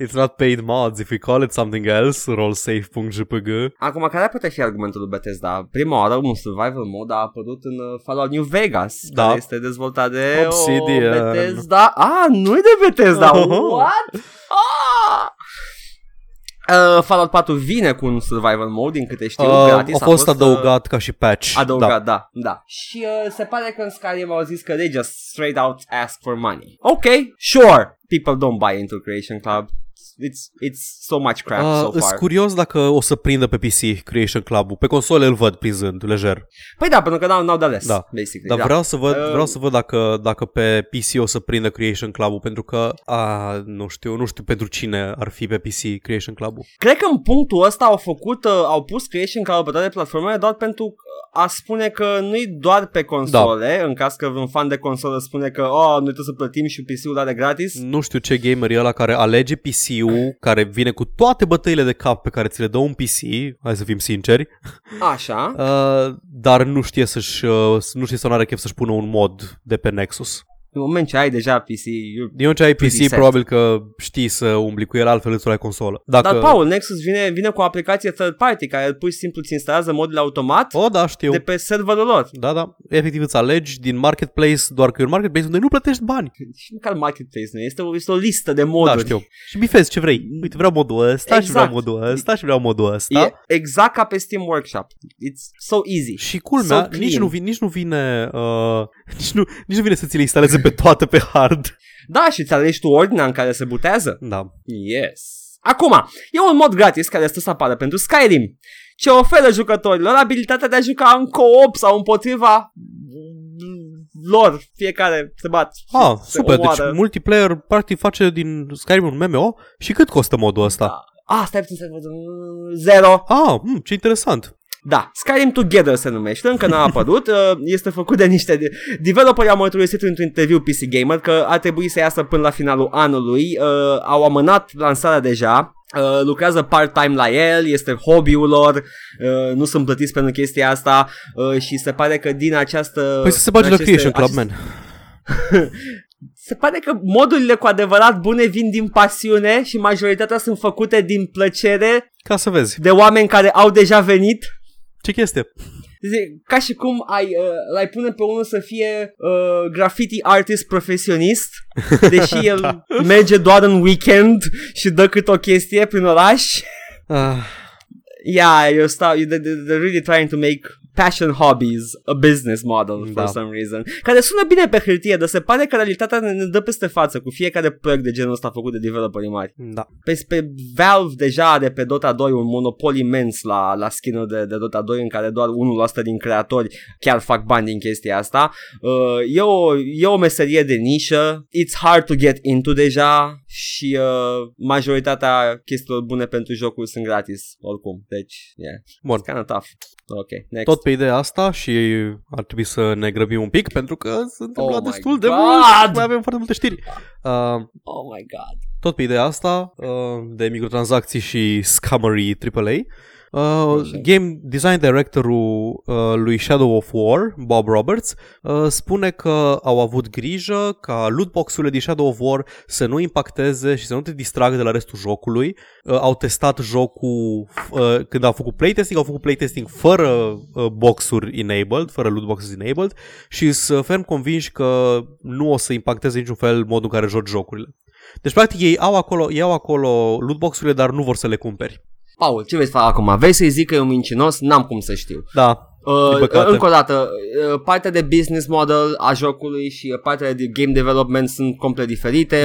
It's not paid mods. If we call it something else, rollsafe.jpg. Acum, care ar putea fi argumentul lui Bethesda? Prima oară un survival mod a apărut în Fallout New Vegas, da, care este dezvoltat de Obsidian. Bethesda. Ah, nu e de Bethesda. What? Ah! Fallout 4 vine cu un survival mode, din câte știu, gratis. A fost adăugat ca și patch. Adăugat, da. Și se pare că în Skyrim au zis că they just straight out ask for money. Ok, sure, people don't buy into Creation Club. It's so much crap so far. Sunt curios dacă o să prindă pe PC Creation Club-ul. Pe console îl văd prinzând lejer. Păi da, pentru că n-au de ales, basically. Dar vreau să văd dacă pe PC o să prindă Creation Club-ul, pentru că nu știu pentru cine ar fi pe PC Creation Club-ul. Cred că în punctul ăsta au pus Creation Club pe toate platformele doar pentru a spune că nu-i doar pe console, în caz că un fan de console spune că noi trebuie să plătim și PC-ul are gratis. Nu știu ce gamer e ăla care alege PC-ul, care vine cu toate bătăile de cap pe care ți le dă un PC, hai să fim sinceri. Așa. Dar nu știe sau nu are chef să-și pună un mod de pe Nexus. În moment ce ai deja PC... Din ce ai PC, probabil că știi să umbli cu el, altfel îți o ai consolă. Dar, Paul, Nexus vine cu o aplicație third party, care îl pui simplu, ți instalează modul automat știu. De pe serverul lor. Da. Efectiv îți alegi din marketplace, doar că e un marketplace unde nu plătești bani. Și măcar marketplace nu este o listă de moduri. Da, știu. Și bifezi ce vrei. Uite, vreau modul ăsta și vreau modul ăsta și vreau modul ăsta. E exact ca pe Steam Workshop. It's so easy. Și culmea, so nici nu vine să ți le instaleze pe toate pe hard. Da, și ți alegi tu ordinea în care se butează. Da. Yes. Acum, e un mod gratis care stă să apară pentru Skyrim, ce oferă jucătorilor abilitatea de a juca în co-op sau împotriva lor. Fiecare se bat. Super, deci multiplayer practic face din Skyrim un MMO. Și cât costă modul ăsta? Stai puțin să văd. 0. Ce interesant. Da, Skyrim Together se numește, încă n-a apărut, este făcut de niște developeri, au mărturisit într-un interviu PC Gamer că ar trebui să iasă până la finalul anului, au amânat lansarea deja. Lucrează part-time la el, este hobby-ul lor, nu sunt plătiți pentru chestia asta și se pare că din această... Păi să se bage la Creation Club, man. Se pare că modurile cu adevărat bune vin din pasiune și majoritatea sunt făcute din plăcere. Ca să vezi. De oameni care au deja venit. Ce chestie? Ca și cum l-ai pune pe unul să fie graffiti artist profesionist, deși el merge doar în weekend și dă cât o chestie prin oraș. Yeah, they're really trying to make passion hobbies a business model for some reason. Care sună bine pe hârtie, dar se pare că realitatea ne dă peste față cu fiecare proiect de genul ăsta făcut de developeri mari. Da. Pe Valve deja are pe Dota 2 un monopol imens la skin-ul de Dota 2, în care doar 1% din creatori chiar fac bani din chestia asta. E o meserie de nișă, it's hard to get into deja și majoritatea chestiilor bune pentru jocul sunt gratis oricum. Deci, yeah, it's kind of tough. Okay, next. Tot pe ideea asta și ar trebui să ne grăbim un pic pentru că se întâmplă destul de mult. Mai avem foarte multe știri. Tot pe ideea asta de microtransacții și scammery AAA, Game design directorul lui Shadow of War, Bob Roberts, spune că au avut grijă ca lootbox-urile din Shadow of War să nu impacteze și să nu te distragă de la restul jocului. Au testat jocul când au făcut playtesting, fără box-uri enabled, fără lootbox-uri enabled, și sunt ferm convinși că nu o să impacteze niciun fel modul în care joci jocurile. Deci practic ei au acolo lootbox-urile, dar nu vor să le cumperi. Paul, ce vei să faci acum? Vei să-i zic că e un mincinos? N-am cum să știu. Da. Încă o dată, partea de business model a jocului și partea de game development sunt complet diferite. 99%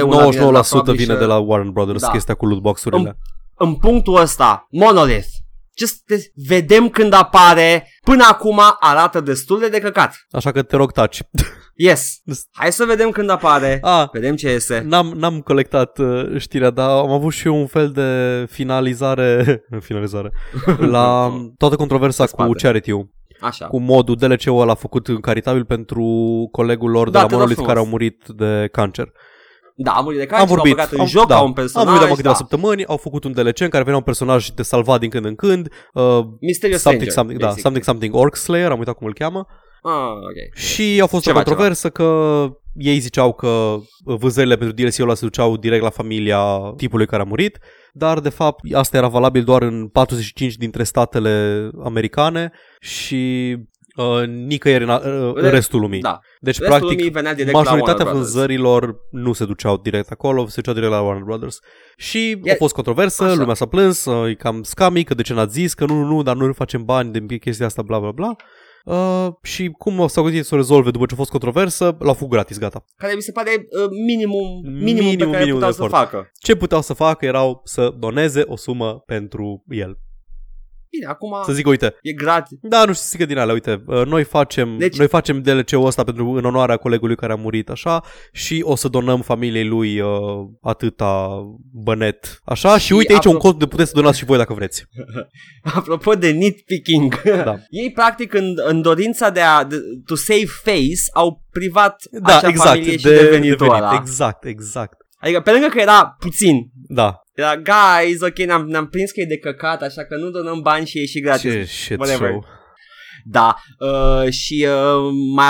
vine de la Warner Brothers, da, chestia cu lootbox-urile. În punctul ăsta, Monolith, vedem când apare, până acum arată destul de căcat. Așa că te rog, taci. Yes, hai să vedem când apare, vedem ce iese. N-am colectat știrea, dar am avut și eu un fel de finalizare la toată controversa cu charity-ul. Așa. Cu modul DLC-ul ăla făcut caritabil pentru colegul lor de la Monolith care au murit de cancer. Da, am murit de cancer, l-au băgat în joc, ca un personaj. Am murit de câteva săptămâni, au făcut un DLC în care venea un personaj și te salva din când în când. Mysterious Stranger. Something Orc Slayer, am uitat cum îl cheamă. Okay. Și a fost o controversă că ei ziceau că vânzările pentru DLC-ul ăla se duceau direct la familia tipului care a murit, dar de fapt asta era valabil doar în 45 dintre statele americane și nicăieri în restul lumii. Da. Deci restul practic majoritatea vânzărilor nu se duceau direct acolo, se duceau direct la Warner Brothers. Și a fost controversă, așa. Lumea s-a plâns, e cam scami, că de ce n-ați zis, că nu, dar noi nu facem bani din chestia asta, bla bla bla. Și cum s-au gândit să o rezolve după ce a fost controversă, l-au făcut gratis, gata. Care mi se pare minimum pe care puteau să facă. Ce puteau să facă erau să doneze o sumă pentru el. Bine, acum să zic, uite, e gratis. Da, nu știu să zică din alea, uite, noi facem DLC-ul ăsta în onoarea colegului care a murit, așa, și o să donăm familiei lui atâta bănet, așa, și uite aici un cod de puteți să donați și voi dacă vreți. Apropo de nitpicking, da. Ei practic în dorința de to save face au privat acea familie și de venitul ăla. Exact. Adică pe lângă că era puțin, da. Era, guys, ok, ne-am prins că e de căcat, așa că nu donăm bani și e și gratis. Ce shit show. Da, și mai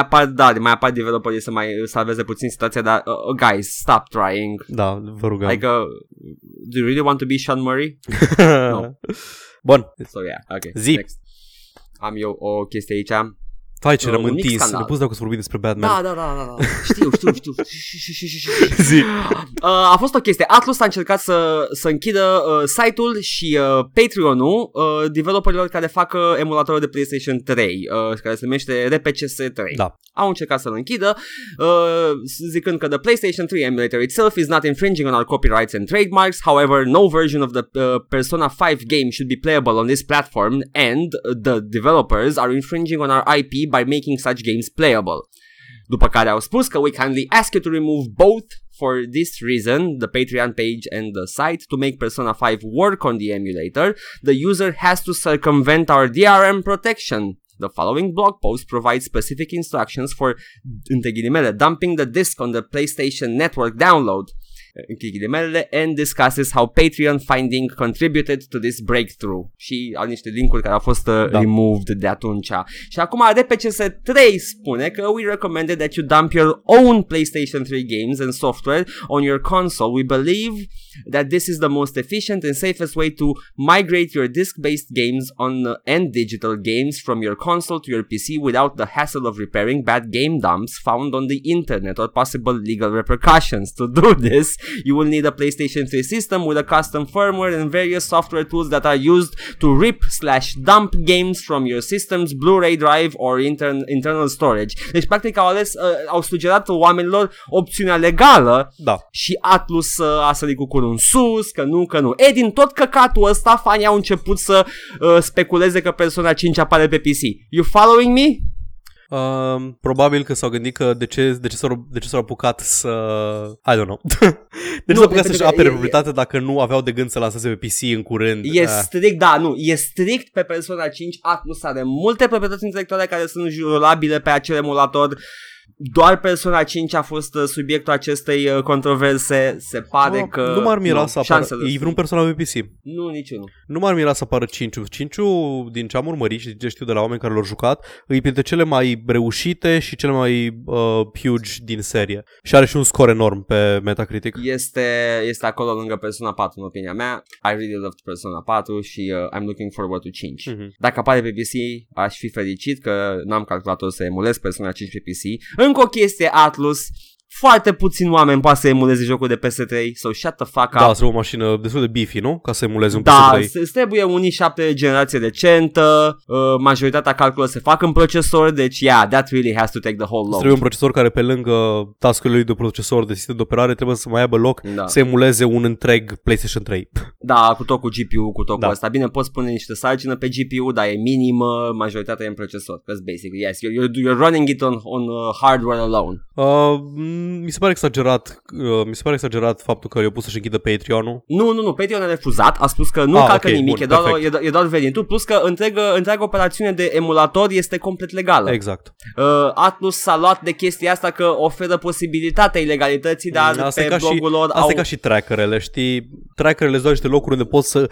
apar developerii să mai salveze puțin situația, dar, guys, stop trying. Da, vă rugăm. Adică, do you really want to be Sean Murray? No. Bun. So, yeah, ok. Zi. Next. Am eu o chestie aici. Fai ce rămân tins, ne pus dacă o să vorbim despre Batman. Da. Știu. Zi. A fost o chestie. Atlus a încercat să închidă site-ul și Patreon-ul developerilor care fac emulatorul de PlayStation 3, care se numește RPCS3. Da. Au încercat să-l închidă, zicând că the PlayStation 3 emulator itself is not infringing on our copyrights and trademarks. However, no version of the Persona 5 game should be playable on this platform and the developers are infringing on our IP by making such games playable. După care au spus că we kindly ask you to remove both for this reason, the Patreon page and the site, to make Persona 5 work on the emulator. The user has to circumvent our DRM protection. The following blog post provides specific instructions for dumping the disc on the PlayStation Network download and discusses how Patreon finding contributed to this breakthrough. Și au niște link-uri care au fost removed de atunci. Și acum RPCS3 spune că we recommended that you dump your own PlayStation 3 games and software on your console. We believe that this is the most efficient and safest way to migrate your disc-based games and digital games from your console to your PC without the hassle of repairing bad game dumps found on the internet or possible legal repercussions. To do this, you will need a PlayStation 3 system with a custom firmware and various software tools that are used to rip/dump games from your system's Blu-ray drive or internal storage. Deci, practic, au sugerat oamenilor opțiunea legală, da. Și Atlus a sărit cu curul în sus, că nu. E, din tot căcatul ăsta, fanii au început să speculeze că Persona 5 apare pe PC. You following me? Probabil că s-au gândit că de ce s-au apucat să... I don't know. De ce s-au apucat să-și apere proprietatea dacă nu aveau de gând să lanseze pe PC în curând? E strict, e strict pe Persona 5. Atlus are multe proprietăți intelectuale care sunt jurabile pe acel emulator. doar Persona 5 a fost subiectul acestei controverse. Se pare că nu m-ar mira să apară. E vreun Persona pe PC? Nu, niciunul. Nu m-ar mira să apară 5-ul. 5-ul, din ce am urmărit și ce știu de la oameni care l-au jucat, e printre cele mai reușite și cele mai huge din serie. Și are și un scor enorm pe Metacritic. Este acolo lângă Persona 4, în opinia mea. I really loved Persona 4 și I'm looking forward to 5. Mm-hmm. Dacă apare pe PC, aș fi fericit că n-am calculator să emulez Persona 5 pe PC. Încă o chestie, Atlus, foarte puțin oameni poate să emuleze jocul de PS3, so shut the fuck up. Da, trebuie o mașină destul de beefy, nu? Ca să emulezi un PS3. Da, trebuie un i7 generație decentă, majoritatea calculelor se fac în procesor, deci yeah, that really has to take the whole load. Trebuie un procesor care pe lângă task-urile lui de procesor de sistem de operare trebuie să mai aibă loc să emuleze un întreg PlayStation 3. Da, cu tot cu GPU, cu tot cu asta. Bine, poți pune niște sarcină pe GPU, dar e minimă, majoritatea e în procesor. That's basically, yes, you're running it on hardware alone. Mi se pare exagerat faptul că i-a pus să-și închidă Patreon-ul. Nu, Patreon a refuzat, a spus că nu calcă nimic, bun, e doar venitul, plus că întreaga operațiune de emulator este complet legală. Exact. Atlus s-a luat de chestia asta că oferă posibilitatea ilegalității, dar asta pe blogul lor asta e ca și trackerele, știi? Trackerele îți dau niște locuri unde poți să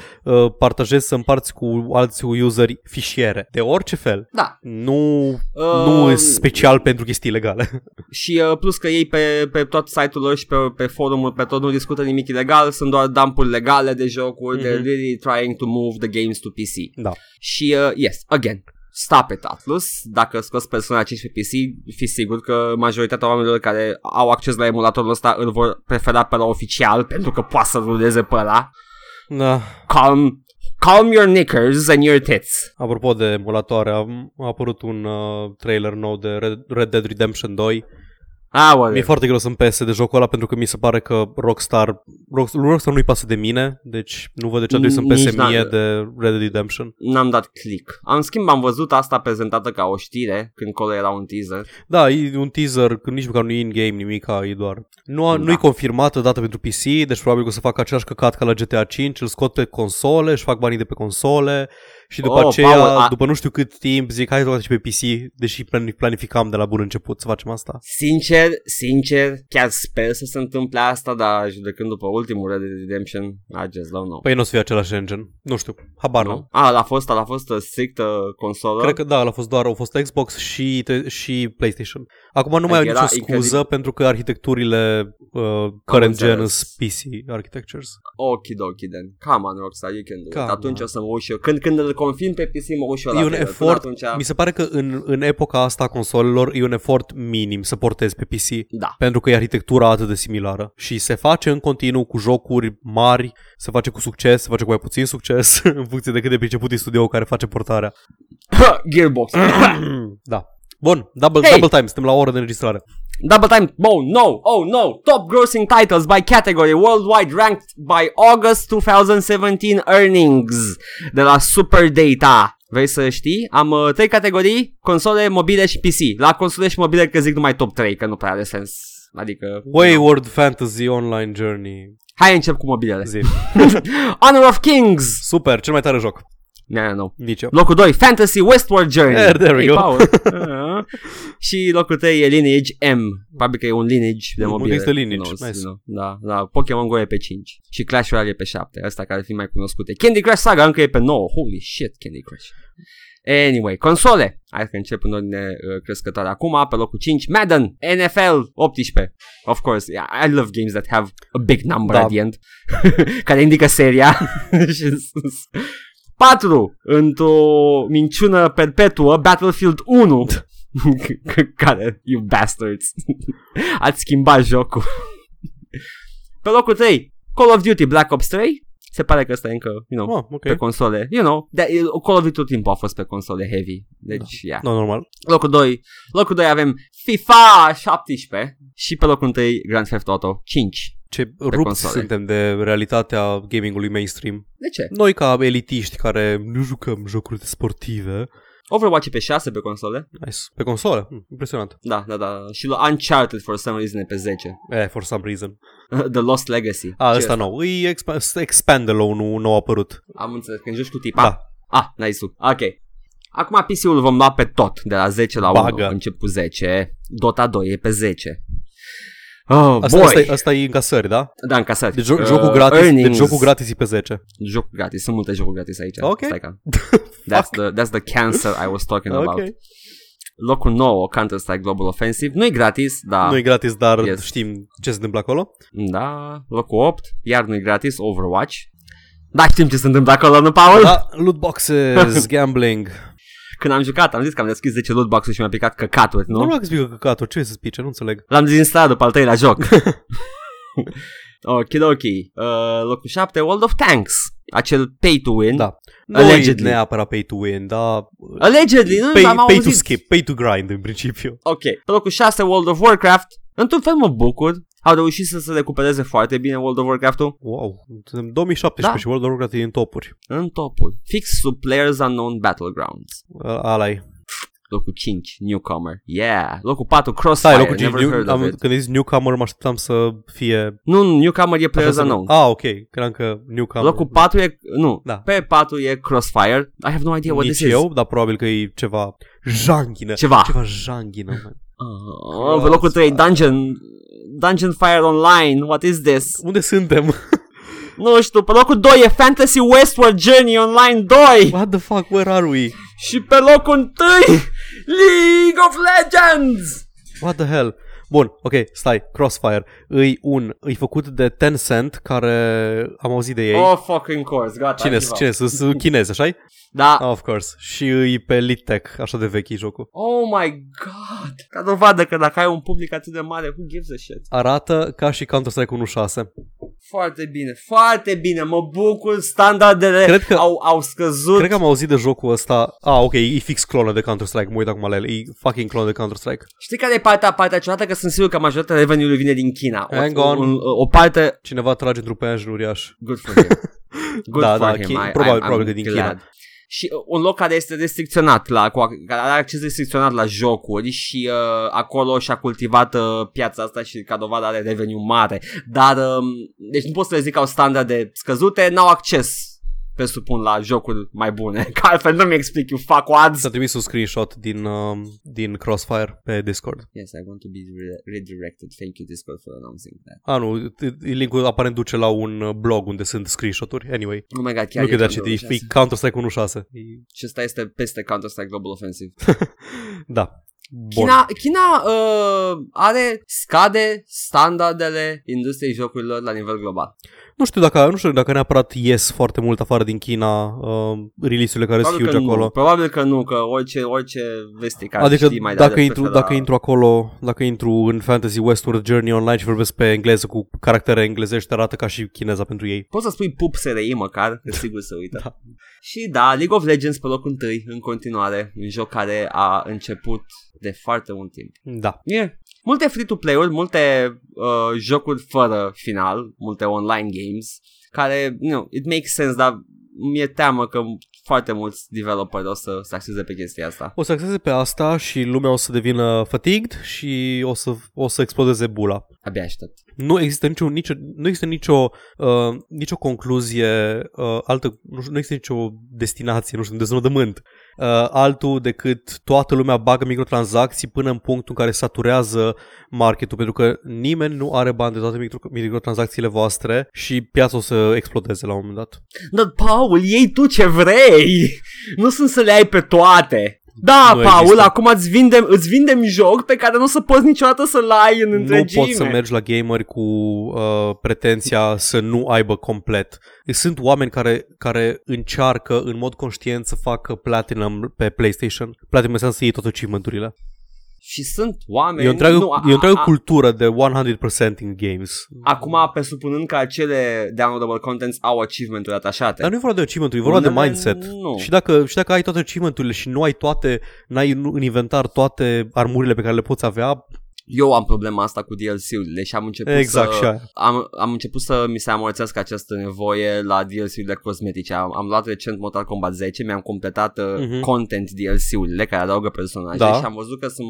partajezi, să împarți cu alți useri fișiere, de orice fel. Da. Nu e special pentru chestii ilegale. Și plus că ei pe tot site-ul lor și pe forumul, pe tot, nu discută nimic ilegal, sunt doar dumpuri legale de jocuri, they're really trying to move the games to PC. Da. Și, yes, again, stop it, Atlus, dacă scoți Persona 5 pe PC, fi sigur că majoritatea oamenilor care au acces la emulatorul ăsta îl vor prefera pe la oficial, pentru că poate să ruleze pe ăla. Da. Calm your knickers and your tits. Apropo de emulatoare, a apărut un trailer nou de Red Dead Redemption 2. Mi-e foarte greu să-mi pese de jocul ăla, pentru că mi se pare că Rockstar nu-i pasă de mine, deci nu văd de ce ar trebui să-mi pese mie de Red Dead Redemption. N-am dat click. În schimb, am văzut asta prezentată ca o știre, când colo era un teaser. Da, e un teaser, când nici măcar nu e in-game nimica, e doar... Nu-i confirmată data pentru PC, deci probabil că o să facă aceeași căcat ca la GTA 5, îl scot pe console, își fac banii de pe console... Și după aceea, după nu știu cât timp, zic, hai toate și pe PC, deși planificam de la bun început să facem asta. Sincer, chiar sper să se întâmple asta, dar judecând după ultimul Red Dead Redemption, I just don't know. Păi nu o să fie același engine, nu știu, habar nu. A fost strict consolă? Cred că da, a fost Xbox și PlayStation. Acum nu mai am nicio scuză, pentru că arhitecturile current gen PC architectures. Okidoki, then. Come on, Rockstar, you can do it. Atunci o să mă uși eu. Când îl confirm pe PC, mă uși eu la fel. Atunci... Mi se pare că în epoca asta a consolelor e un efort minim să portezi pe PC. Da. Pentru că e arhitectura atât de similară. Și se face în continuu cu jocuri mari, se face cu succes, se face cu mai puțin succes, în funcție de cât de priceput e studioul care face portarea. Gearbox. Da. Bun, double time, suntem la o oră de înregistrare. Double time, oh no, top grossing titles by category worldwide ranked by August 2017 earnings de la SuperData. Vrei să știi? Am 3 categorii, console, mobile și PC. La console și mobile că zic numai top 3, că nu prea are sens. Adică... Wayward Fantasy Online Journey. Hai încep cu mobilele. Honor of Kings. Super, cel mai tare joc. No. Locul 2, Fantasy Westward Journey. There we go. Și locul 3 e Lineage M. Probabil că e un Lineage de mobile. Există Lineage, nice. Da, Pokémon Go e pe 5 și Clash Royale e pe 7. Asta care ar fi mai cunoscute. Candy Crush Saga încă e pe 9. Holy shit, Candy Crush. Anyway, console. Hai că încep în ordine crescătoare acum. Pe locul 5, Madden, NFL 18. Of course, yeah, I love games that have a big number at the end. Care indică seria. 4, într-o minciună perpetuă, Battlefield 1, care, you bastards, ați schimbat jocul. Pe locul 3, Call of Duty Black Ops 3, se pare că ăsta e încă, okay, pe console, Call of Duty tot timpul a fost pe console heavy, deci, yeah. No, normal. Locul 2 avem FIFA 17 și pe locul 1 Grand Theft Auto 5. Ce rupți suntem de realitatea gamingului mainstream. De ce? Noi ca elitiști care nu jucăm jocuri sportive. Overwatch pe 6 pe console. Nice. Pe console? Impresionant. Da. Și la Uncharted for some reason pe 10. For some reason. The Lost Legacy. Ăsta nou. E Expandalone-ul nou apărut. Am înțeles. Când joci cu tipa. Da. Ah, nice. Ok. Acum PC-ul vom lua pe tot, de la 10 la 1, început 10, Dota 2 e pe 10. Oh, asta e încasări, da? Da, încasări. Deci jocul gratis, e pe 10. Jocul gratis, sunt multe jocuri gratis aici. Ok. That's the cancer I was talking about. Locul 9, Counter-Strike Global Offensive. Nu e gratis, dar... Nu e gratis, dar yes, știm ce se întâmplă acolo. Da, locul 8, iar nu e gratis, Overwatch. Da, știm ce se întâmplă acolo, nu, Paul? Da, lootboxes, gambling. Când am jucat, am zis că am deschis 10 lootbox-uri și mi-a picat căcatul, nu? Nu m-a picat căcatul, ce să spice, nu înțeleg. L-am dezinstalat după al 3-lea joc. Okidoki. Locul 7, World of Tanks. Acel pay to win. Da. Allegedly. Nu neapărat pay to win, dar... Allegedly, nu? Pay to skip, pay to grind în principiu. Ok. Pe locul 6, World of Warcraft. Într-un fel mă bucur. Au reușit să se recupereze foarte bine World of Warcraft-ul. Wow, în 2017 da, și World of Warcraft e în topuri. În topuri. Fix sub Players Unknown Battlegrounds. Ala-i. Locul 5, Newcomer. Yeah. Locul 4, Crossfire. Stai, locul 5, când zici Newcomer mă așteptam să fie... Nu, Newcomer e Players Unknown. Ah, ok. Cream că Newcomer... Locul 4 e... Nu, da, pe 4 e Crossfire. I have no idea what this is. Nici eu, dar probabil că e ceva janghină. Ceva janghină. Pe locul 3, Dungeon Fire Online, what is this? Unde suntem? Nu știu, pe locul 2 e Fantasy Westward Journey Online 2. What the fuck, where are we? Și pe locul 1 League of Legends. What the hell? Bun, ok, stai, Crossfire. E făcut de Tencent, care am auzit de ei. Oh, fucking course, gata. Cine sunt chinezi, așa-i? Da. Oh, of course. Și e pe Litech, așa de vechi jocul. Oh my god. Ca dovadă că dacă ai un public atât de mare, who gives a shit? Arată ca și Counter-Strike 1.6. Foarte bine, foarte bine. Mă bucur, standardele au scăzut. Cred că am auzit de jocul ăsta. Ah, ok, e fix clonă de Counter-Strike. Mă uit acum la el, e fucking clonă de Counter-Strike. Știi care e partea ciudată? Că sunt sigur că majoritatea revenue-ului vine din China. O parte... Cineva trage într-un peanjul uriaș. Good for him. Good for him. Probabil că din China. Și un loc care este restricționat care are acces restricționat la jocuri. Și acolo și-a cultivat piața asta și ca dovadă are revenue mare. Dar deci nu pot să le zic că au standarde scăzute. N-au acces, presupun, la jocuri mai bune. Că altfel nu-mi explic, you fuck ads. S-a trimis un screenshot din Crossfire pe Discord. Yes, I want to be redirected. Thank you, Discord, for announcing that. Ah, nu, link-ul aparent duce la un blog unde sunt screenshot-uri. Anyway. Oh my god, chiar nu e Counter-Strike 1.6. Și ăsta este peste Counter-Strike Global Offensive. Da. China scade standardele industriei jocurilor la nivel global. Nu știu dacă neapărat ies foarte mult afară din China release-urile care sunt huge acolo. Probabil că nu, că orice vestic ar adică știi mai de adică dacă intru în Fantasy Westward Journey Online și vorbesc pe engleză cu caractere englezești, arată ca și chineza pentru ei. Poți să spui pup SRI măcar, că sigur se uită. Da. Și da, League of Legends pe locul 1 în continuare, un joc care a început de foarte mult timp. Da. Yeah. Multe free-to-play-uri, multe jocuri fără final, multe online games, care, you know, it makes sense, dar mi-e teamă că foarte mulți developeri o să se axeze pe chestia asta. O să axeze pe asta și lumea o să devină fatigued și o să explodeze bula. Abia aștept. Nu există nicio concluzie altă, nu există nicio destinație, nu știu, deznodământ altul decât toată lumea bagă microtransacții până în punctul în care saturează marketul, pentru că nimeni nu are bani de toate microtransacțiile voastre și piața o să explodeze la un moment dat. Dar, Paul, iei tu ce vrei, nu sunt să le ai pe toate. Da, nu, Paul, există. Acum îți vindem joc pe care nu o să poți niciodată să-l ai în întregime. Nu poți să mergi la gameri cu pretenția să nu aibă complet. Sunt oameni care încearcă în mod conștient să facă Platinum pe PlayStation. Platinum înseamnă să iei toate achievement-urile. Și sunt oameni... E o întreagă cultură de 100% in games. Acum, presupunând că acele downloadable contents au achievement-uri atașate. Dar nu e vorba de achievement-uri, e vorba de mindset. Nu. Și dacă ai toate achievement-urile și nu ai toate, n-ai în inventar toate armurile pe care le poți avea... Eu am problema asta cu DLC-urile și am început să mi se amorțească această nevoie la DLC-urile cosmetice. Am luat recent Mortal Kombat 10, mi-am completat content DLC-urile care adaugă personaje, da, și am văzut că sunt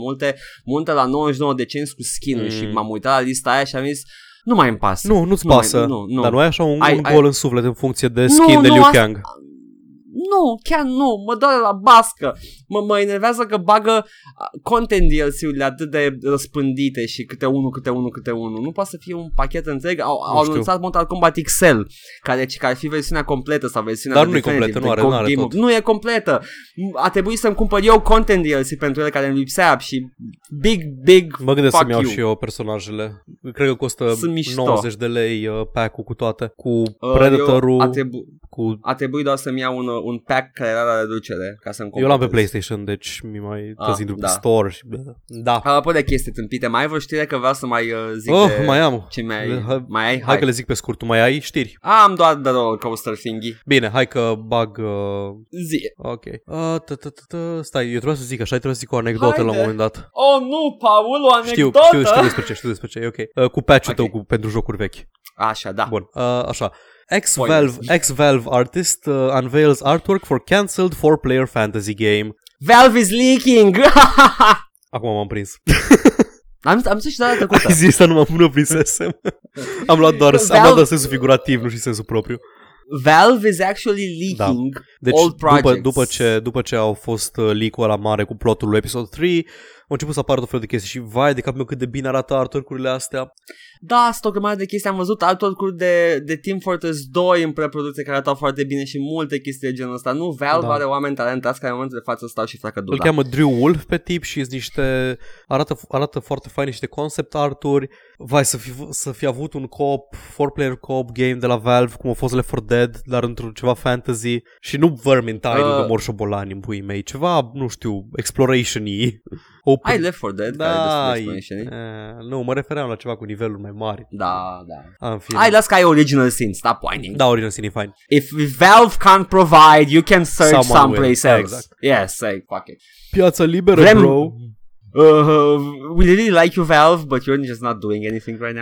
multe la 99 de cenți cu skin-uri și m-am uitat la lista aia și am zis... Nu mai îmi pasă. Nu-ți pasă, dar nu ai așa un gol în suflet în funcție de skin de Liu Kang. nu, chiar nu, mă doare la bască, mă enervează că bagă content DLC-urile atât de răspândite și câte unul. Nu poate să fie un pachet întreg. Au anunțat Mortal Kombat XL, care ar fi versiunea completă sau versiunea de definitiv. Dar nu e completă, nu e completă. A trebuit să-mi cumpăr eu content DLC pentru ele care îmi lipsea și big mă gândesc să-mi iau și eu personajele. Cred că costă 90 de lei pack-ul cu toate, cu Predator-ul. A trebuit doar să-mi iau un pack care era la reducere ca să-mi completez. Eu l-am pe PlayStation, deci mi mai tăzit după store. Da. Apoi de chestii tâmpite, mai ai vreo știre că vreau să mai zic de... mai am. Ce mai ai? Hai că le zic pe scurt, tu mai ai știri? Am doar de rollercoaster thingy. Bine, hai că bag... zi. Ok. Stai, eu trebuie să zic așa, trebuie să zic o anecdotă la un moment dat. Oh, nu, Paul, o anecdotă? Știu despre ce, e ok. Cu patch-ul tău pentru jocuri vechi. Așa, da. Bun, așa. Ex-Valve artist unveils artwork for cancelled 4-player fantasy game. Valve is leaking! Acum m-am prins. Am zis și data trecută. Ai zis asta, nu prinsesem. Am luat doar sensul figurativ, nu și sensul propriu. Valve is actually leaking old projects. După ce au fost leak-ul ăla mare cu plotul lui Episode 3, au început să apară tot felul de chestii și vai de capul meu cât de bine arată artwork-urile astea. Da, sunt o grămadă de chestii. Am văzut artwork-uri de Team Fortress 2 în preproducție care arătau foarte bine și multe chestii de genul ăsta. Nu, Valve are oameni talentați care în momentul de față stau și facă dura. Îl cheamă Drew Wolf pe tip și sunt niște... Arată foarte fain niște concept art-uri. Vai, să fi avut un co-op, 4-player co-op game de la Valve, cum a fost Left 4 Dead, dar într-un ceva fantasy și nu Vermintide-ul de mor șobolani în puii mei. Ceva, nu știu, exploration-y. Ai Left 4 Dead, care e despre nu, mă refeream la ceva cu nivelul mai mari. Da. Hai, las că ai Original Sin, stop whining. Da, Original Sin e fine. If Valve can't provide, you can search someplace else. Exact. Yes, like, fuck it. Piața liberă, bro. We really like you, Valve, but you're just not doing anything right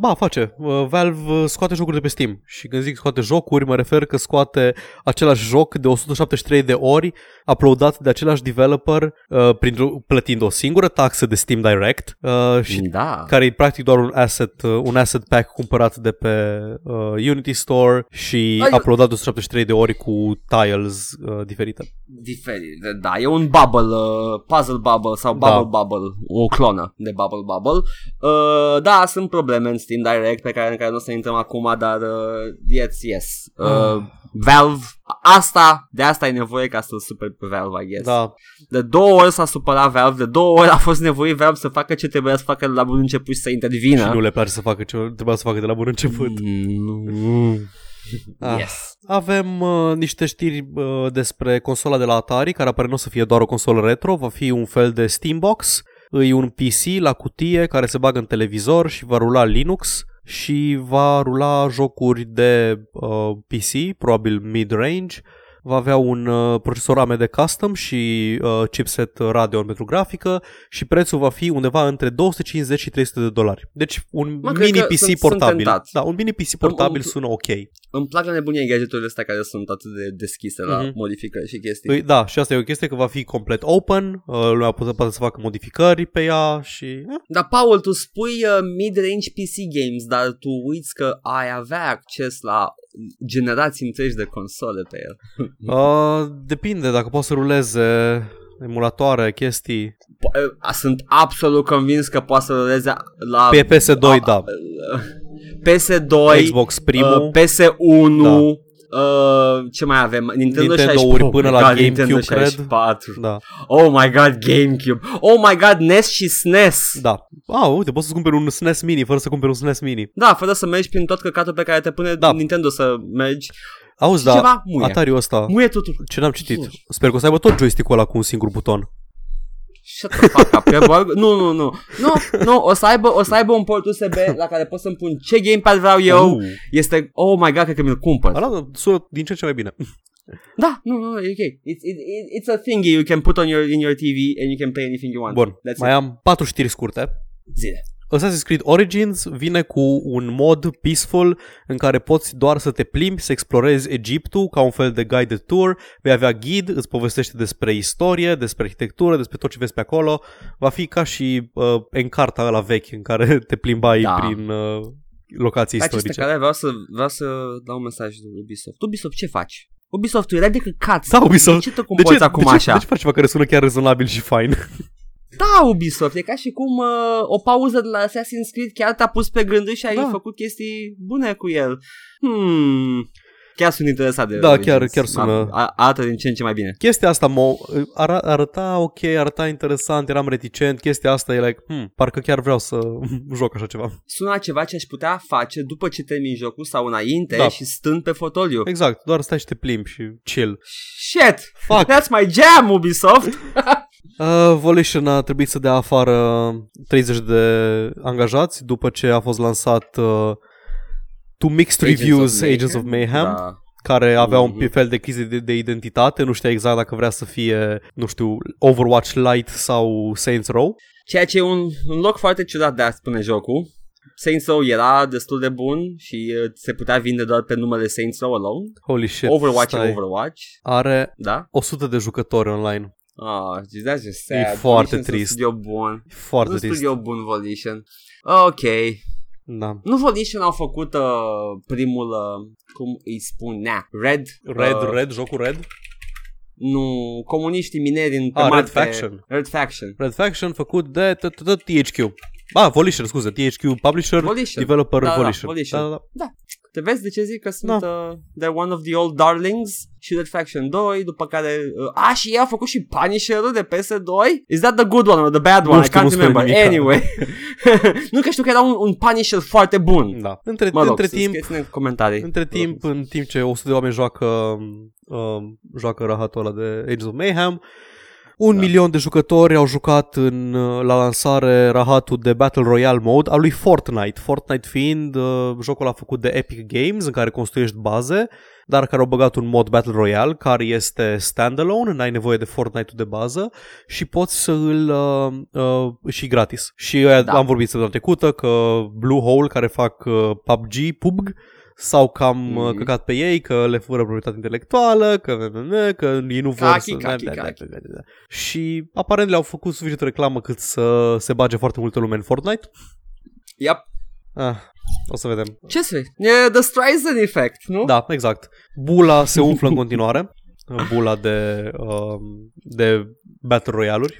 now. Face. Valve scoate jocuri de pe Steam. Și când zic scoate jocuri, mă refer că scoate același joc de 173 de ori, uploadat de același developer, plătind o singură taxă de Steam Direct, care e practic doar un asset pack cumpărat de pe Unity Store și uploadat de 173 de ori cu tiles diferite. Diferite, da. E un bubble, puzzle bubble sau Bubble, o clonă de Bubble. Da, sunt probleme în Steam Direct în care nu o să intrăm acum, dar yes. Valve, de asta e nevoie ca să-l superi pe Valve, I guess. Da. De 2 ori s-a supărat Valve, de 2 ori a fost nevoie Valve să facă ce trebuia să facă de la bun început și să intervină. Și nu le place să facă ce trebuia să facă de la bun început. Yes. Avem niște știri despre consola de la Atari, care apare nu o să fie doar o consolă retro, va fi un fel de Steambox. E un PC la cutie care se bagă în televizor și va rula Linux și va rula jocuri de PC, probabil mid-range. Va avea un procesor AMD custom și chipset Radeon pentru grafică și prețul va fi undeva între $250 și $300. Deci un mini PC portabil. Da, un mini PC portabil sună ok. Îmi plac la nebunie gadgeturile astea care sunt atât de deschise la modificări și chestii. Da, și asta e o chestie că va fi complet open, lumea poate să facă modificări pe ea și... Dar, Paul, tu spui mid-range PC games, dar tu uiți că ai avea acces la generații întregi de console pe el. Depinde dacă poți să ruleze emulatoare, chestii. Sunt absolut convins că poate să ruleze la pe PS2, PS2, Xbox primul, PS1, ce mai avem? Nintendo 64 până la GameCube, cred. Da. Oh my god, GameCube. Oh my god, NES și SNES. Da. Uite, poți să cumperi un SNES Mini fără să cumperi un SNES Mini. Da, fără să mergi prin tot căcatul pe care te pune Nintendo să mergi. Auzi, da, Atari-ul ăsta. Muie totul. Ce n-am citit? Sper că o să aibă tot joystick-ul ăla cu un singur buton. Shut the fuck up. Nu, o să aibă un port USB la care pot să-mi pun ce gamepad vreau eu. Este, oh my god, cred că mi-l cumpăr. Ala, sună din ce mai bine. Da, nu, e ok. It's a thingy you can put on in your TV and you can play anything you want. Bun, am 4 știri scurte. Zile. Assassin's Creed Origins vine cu un mod peaceful în care poți doar să te plimbi, să explorezi Egiptul ca un fel de guided tour. Vei avea ghid, îți povestește despre istorie, despre arhitectură, despre tot ce vezi pe acolo. Va fi ca și Encarta ăla vechi în care te plimbai prin locații istorice. Vreau să dau un mesaj de Ubisoft. Ubisoft, ce faci? Ubisoft era de căcat. Da, Ubisoft. De ce te comporți acum așa? De ce faci ceva care sună chiar rezonabil și fain? Da, Ubisoft, e ca și cum o pauză de la Assassin's Creed chiar te-a pus pe gânduri și ai făcut chestii bune cu el. Chiar sunt interesat de... Da, chiar sună. Arată din ce în ce mai bine. Chestia asta arăta ok, arăta interesant, eram reticent. Chestia asta e like, parcă chiar vreau să joc așa ceva. Suna ceva ce aș putea face după ce termin jocul sau înainte și stând pe fotoliu. Exact, doar stai și te plimbi și chill. Shit, fuck. That's my jam, Ubisoft. Volition a trebuit să dea afară 30 de angajați după ce a fost lansat To Mixed Reviews Agents of Mayhem, care avea un fel de crize de identitate, nu știa exact dacă vrea să fie, nu știu, Overwatch Lite sau Saints Row. Ceea ce e un loc foarte ciudat de a spune jocul. Saints Row era destul de bun și se putea vinde doar pe numele Saints Row alone. Holy shit, Overwatch. Are 100 de jucători online. Ah, that's just sad. E foarte Volition trist. Studio bun. E foarte trist. Studio bun Volition. Ok. Da. Nu Volition au făcut primul, cum îi spunea, Red, jocul Red? Nu, comuniștii mineri în Red Faction. Red Faction făcut de THQ. Ah, Volition, scuze, THQ publisher, developer Volition. Da. Te vezi de ce zic că sunt they're one of the old darlings și Red Faction 2, după care și ei au făcut și Punisher-ul de PS2. Is that the good one or the bad one? I can't remember. Anyway. Nu că știu că era un Punisher foarte bun. Da. Între timp, în timp ce 100 de oameni joacă rahatul ăla de Agents of Mayhem, 1 milion de jucători au jucat la lansare rahatul de Battle Royale mode al lui Fortnite. Fortnite fiind jocul ăla făcut de Epic Games în care construiești baze, dar care au băgat un mod Battle Royale care este standalone, n-ai nevoie de Fortnite-ul de bază și poți să îl și gratis. Și am vorbit săptămâna trecută că Bluehole care fac PUBG sau cam căcat pe ei că le fură proprietate intelectuală, că ei nu vor să... Și aparent le-au făcut suficientă reclamă cât să se bage foarte multă lume în Fortnite. Yep. O să vedem. Ce să vezi? E The Streisand Effect, nu? Da, exact. Bula se umflă în continuare. Bula de Battle Royale-uri,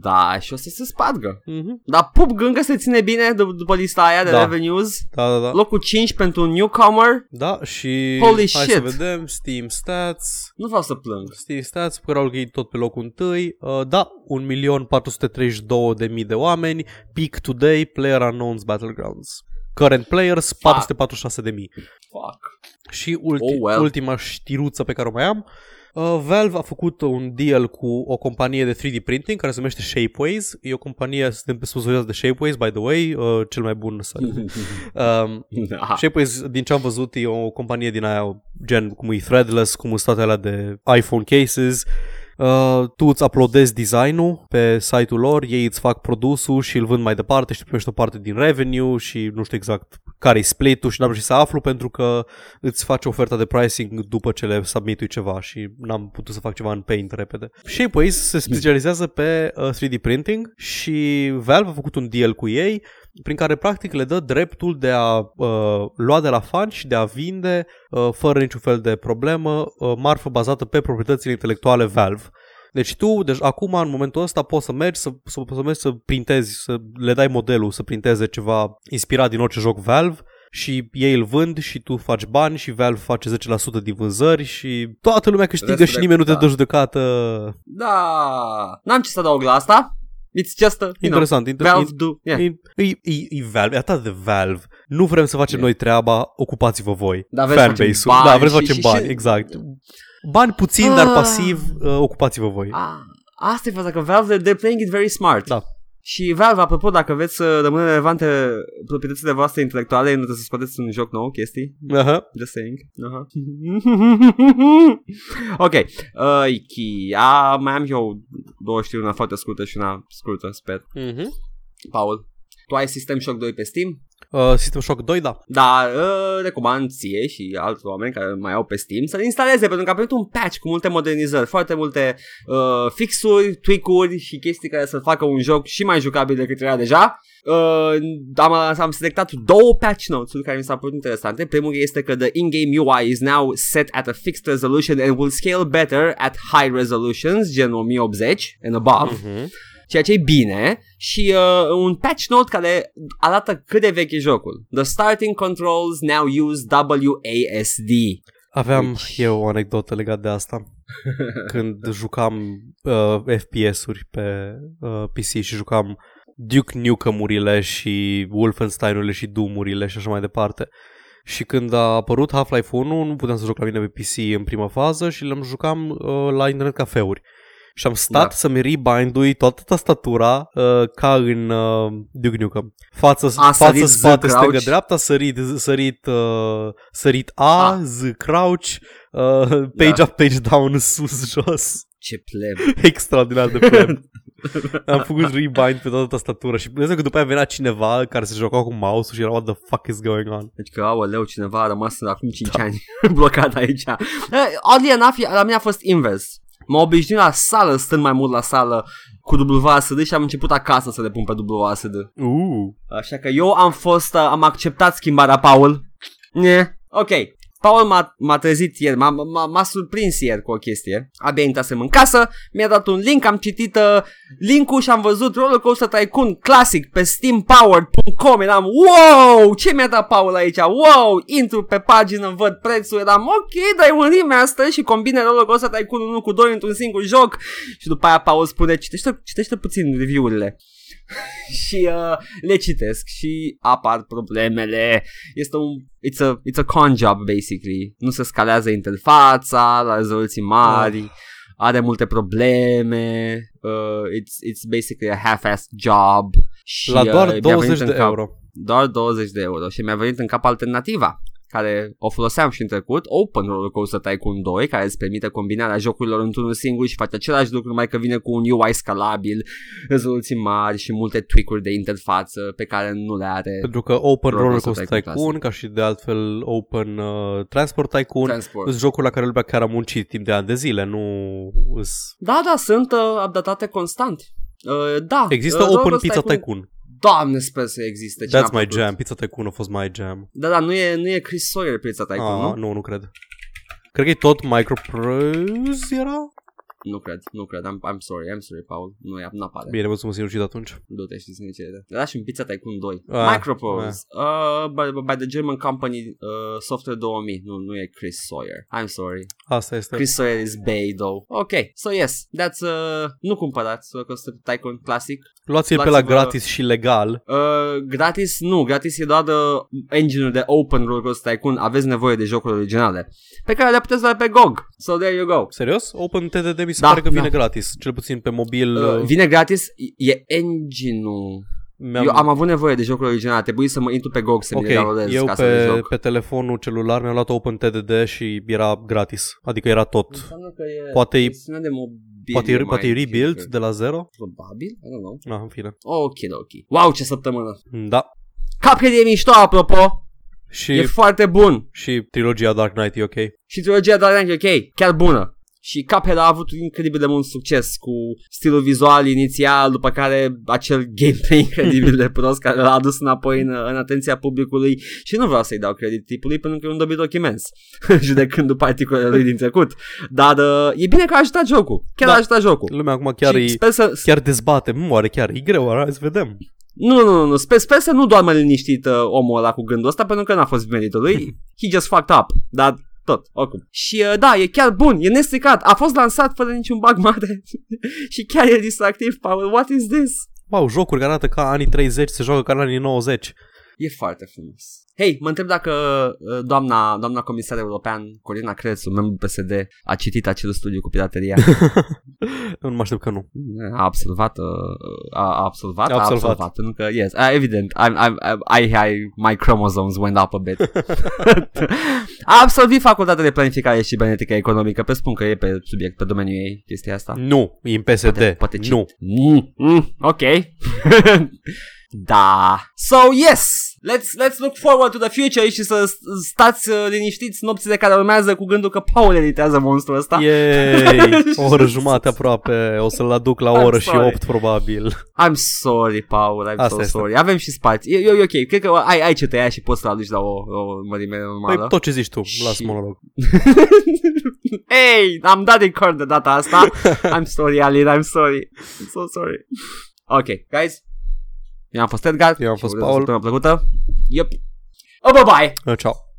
da, și o să se spargă. Dar PUBG încă se ține bine după lista aia de revenues. Da. Locul 5 pentru newcomer. Da, și holy shit. Să vedem Steam Stats. Nu vreau să plâng. Steam Stats, pe care au găsit tot pe locul 1. 1.432.000 de oameni. Peak today, PlayerUnknown's Battlegrounds. Current players, 446.000. Fuck. Și ultima știruță pe care o mai am. Valve a făcut un deal cu o companie de 3D printing care se numește Shapeways. E o companie, suntem pe sponsorizați de Shapeways, by the way, cel mai bun Shapeways, din ce am văzut, e o companie din aia, gen cum e Threadless, cum sunt toate alea de iPhone cases. Tu îți uploadezi design-ul pe site-ul lor, ei îți fac produsul și îl vând mai departe și primești o parte din revenue și nu știu exact care-i split-ul și n-am reușit să aflu pentru că îți face oferta de pricing după ce le submit-ui ceva și n-am putut să fac ceva în Paint repede. Shapeways se specializează pe 3D printing și Valve a făcut un deal cu ei prin care practic le dă dreptul de a lua de la fani și de a vinde fără niciun fel de problemă marfă bazată pe proprietățile intelectuale Valve. Deci tu, acum, în momentul ăsta, poți să mergi să printezi, să le dai modelul să printeze ceva inspirat din orice joc Valve și ei îl vând și tu faci bani și Valve face 10% din vânzări și toată lumea câștigă. Restul și nimeni nu te dă judecată. Da, n-am ce să adaug la asta. It's just interesant. Valve do. E Valve, e atât de Valve. Nu vrem să facem noi treaba, ocupați-vă voi. Fanbase-ul. Da, vrem să facem bani, exact. Bani puțin, dar pasiv, ocupați-vă voi. Asta e faza, că Valve, they're playing it very smart. Da. Și Valve, apropo, dacă veți să rămână relevante proprietățile voastre intelectuale, nu trebuie să scoateți un joc nou, chestii. Just saying. Ok. Mai am eu două știri, una foarte scurtă și una scurtă, sper. Paul, tu ai System Shock 2 pe Steam? System Shock 2, da. Da, recomand ție și alți oameni care mai au pe Steam să-l instaleze, pentru că a primit un patch cu multe modernizări, foarte multe fixuri, tweak-uri și chestii care să facă un joc și mai jucabil decât era deja. Am selectat două patch notes-uri care mi s-au părut interesante. Primul este că the in-game UI is now set at a fixed resolution and will scale better at high resolutions, gen 1080 and above. Mm-hmm. Ceea ce e bine. Și un patch note care arată cât de vechi e jocul. The starting controls now use WASD. Aveam eu o anecdotă legată de asta. Când jucam FPS-uri pe PC și jucam Duke Nukem-urile și Wolfenstein-urile și Doom-urile și așa mai departe. Și când a apărut Half-Life 1, nu puteam să joc la mine pe PC în prima fază și le jucam la internet cafeuri. Și am stat să-mi rebind-ui toată tastatura ca în Duke Nukem. Față, spate, stângă, dreapta, sărit A, Z, crouch, page up, page down, sus, jos. Ce pleb. Extraordinar de pleb. Am făcut rebind pe toată tastatura și bineînțeles că după aia venea cineva care se juca cu mouse-ul și era what the fuck is going on. Deci că, aoleu, cineva a rămas acum 5 ani blocat aici. Oddly enough, la mine a fost invers. M-a obișnuit la sală, stând mai mult la sală cu WASD și am început acasă să le pun pe WASD. Așa că eu am acceptat schimbarea, Paul. Ok. Paul m-a trezit ieri, m-a surprins ieri cu o chestie. Abia intrasem în casă, mi-a dat un link, am citit link-ul și am văzut Rollercoaster Tycoon Classic pe steampowered.com. Eram, wow, ce mi-a dat Paul aici? Wow, intru pe pagină, văd prețul, eram, ok, dai un remaster și combine Rollercoaster Tycoon 1 cu 2 într-un singur joc. Și după aia Paul spune, citește puțin review-urile. Și le citesc și apar problemele. Este it's a con job basically. Nu se scalează interfața la rezoluții mari. Are multe probleme. It's basically a half-assed job. Și, la doar 20 de euro. Doar 20 de euro. Și mi-a venit în cap alternativa, care o foloseam și în trecut, Open Rollercoaster Tycoon 2, care îți permite combinarea jocurilor într-unul singur și face același lucru, numai că vine cu un UI scalabil, rezoluții mari și multe tweak-uri de interfață pe care nu le are. Pentru că Open Rollercoaster Tycoon, ca și de altfel Open Transport Tycoon, sunt jocuri la care lumea chiar a muncit timp de ani de zile, nu... Da, sunt updatate constant. Există Open Pizza Tycoon. Doamne, sper să existe. That's my jam, Pizza Tycoon a fost my jam. Da, nu e Chris Sawyer Pizza Tycoon, nu? Nu cred. Cred că e tot Microprose era? Nu cred, I'm sorry, Paul. Nu apare. Bine, mă sunt sinucid atunci. Du-te, știi să ne cere. Era și în Pizza Tycoon 2. Microprose, by the German company Software 2000. Nu e Chris Sawyer, I'm sorry. Asta este. Chris Sawyer is Bay, though. Ok, so yes, that's... nu cumpărați Rollercoaster Tycoon Classic. Luați-l pe la gratis și legal. Gratis? Nu, gratis e doar engine-ul de Open Rollercoaster Tycoon. Aveți nevoie de jocuri originale pe care le puteți lua pe GOG. So there you go. Serios? Open TTD mi se pare că vine gratis, cel puțin pe mobil. Vine gratis, e engine-ul. Eu am avut nevoie de jocuri originale, trebuie să mă intru pe GOG să mi downloadez ca să joc. Pe telefonul celular mi-am luat OpenTDD și era gratis. Adică era tot. Poate e rebuild de la zero? Probabil, I don't know. În fine. Ok. Wow, ce săptămână. Da. Cuphead e mișto, apropo. Și e foarte bun. Și trilogia Dark Knight e ok. Chiar bună. Și Cuphead a avut incredibil de mult succes cu stilul vizual inițial, după care acel gameplay incredibil de prost care l-a adus înapoi în atenția publicului. Și nu vreau să-i dau credit tipului, pentru că e un dobitoc imens, judecând după articolele lui din trecut. Dar e bine că a ajutat jocul. Chiar a ajutat jocul. Lumea acum chiar dezbate. Oare chiar e greu? Hai să vedem. Nu. Sper să nu doarmă liniștit omul ăla cu gândul ăsta, pentru că n-a fost meritul lui. He just fucked up. Dar... tot, oricum. Și da, e chiar bun, e nestricat, a fost lansat fără niciun bug mare și chiar e distractiv, Paul, what is this? Wow, jocuri care arată ca anii 30 se joacă ca anii 90. E foarte frumos. Hei, mă întreb dacă doamna comisar european, Corina Crețu, membru PSD, a citit acel studiu cu pirateria. Nu mă aștept că nu. A absolvat. Pentru că, yes, evident, I my chromosomes went up a bit. A absolvit facultatea de planificare și benetică economică. Pe spun că e pe subiect, pe domeniul ei, chestia asta. Nu, e în PSD. Poate nu. Ok. Da. So yes, Let's look forward to the future și să stați liniștiți nopțile care urmează cu gândul că Paul editează monstrul ăsta. Yay! O oră jumate aproape, o să-l aduc la oră și 8 probabil. I'm sorry, Paul, I'm asta so este. Sorry. Avem și spații. E ok, cred că ai ce tăia și poți să-l aduci la o mărime normală. Păi tot ce zici tu, și... las monolog. Hey, am dat din card de data asta. I'm sorry, Alin, I'm sorry. I'm so sorry. Ok, guys. Eu am fost Edgar. Eu am fost Paul. Până plăcută. Yep. Oh, bye bye. Ciao.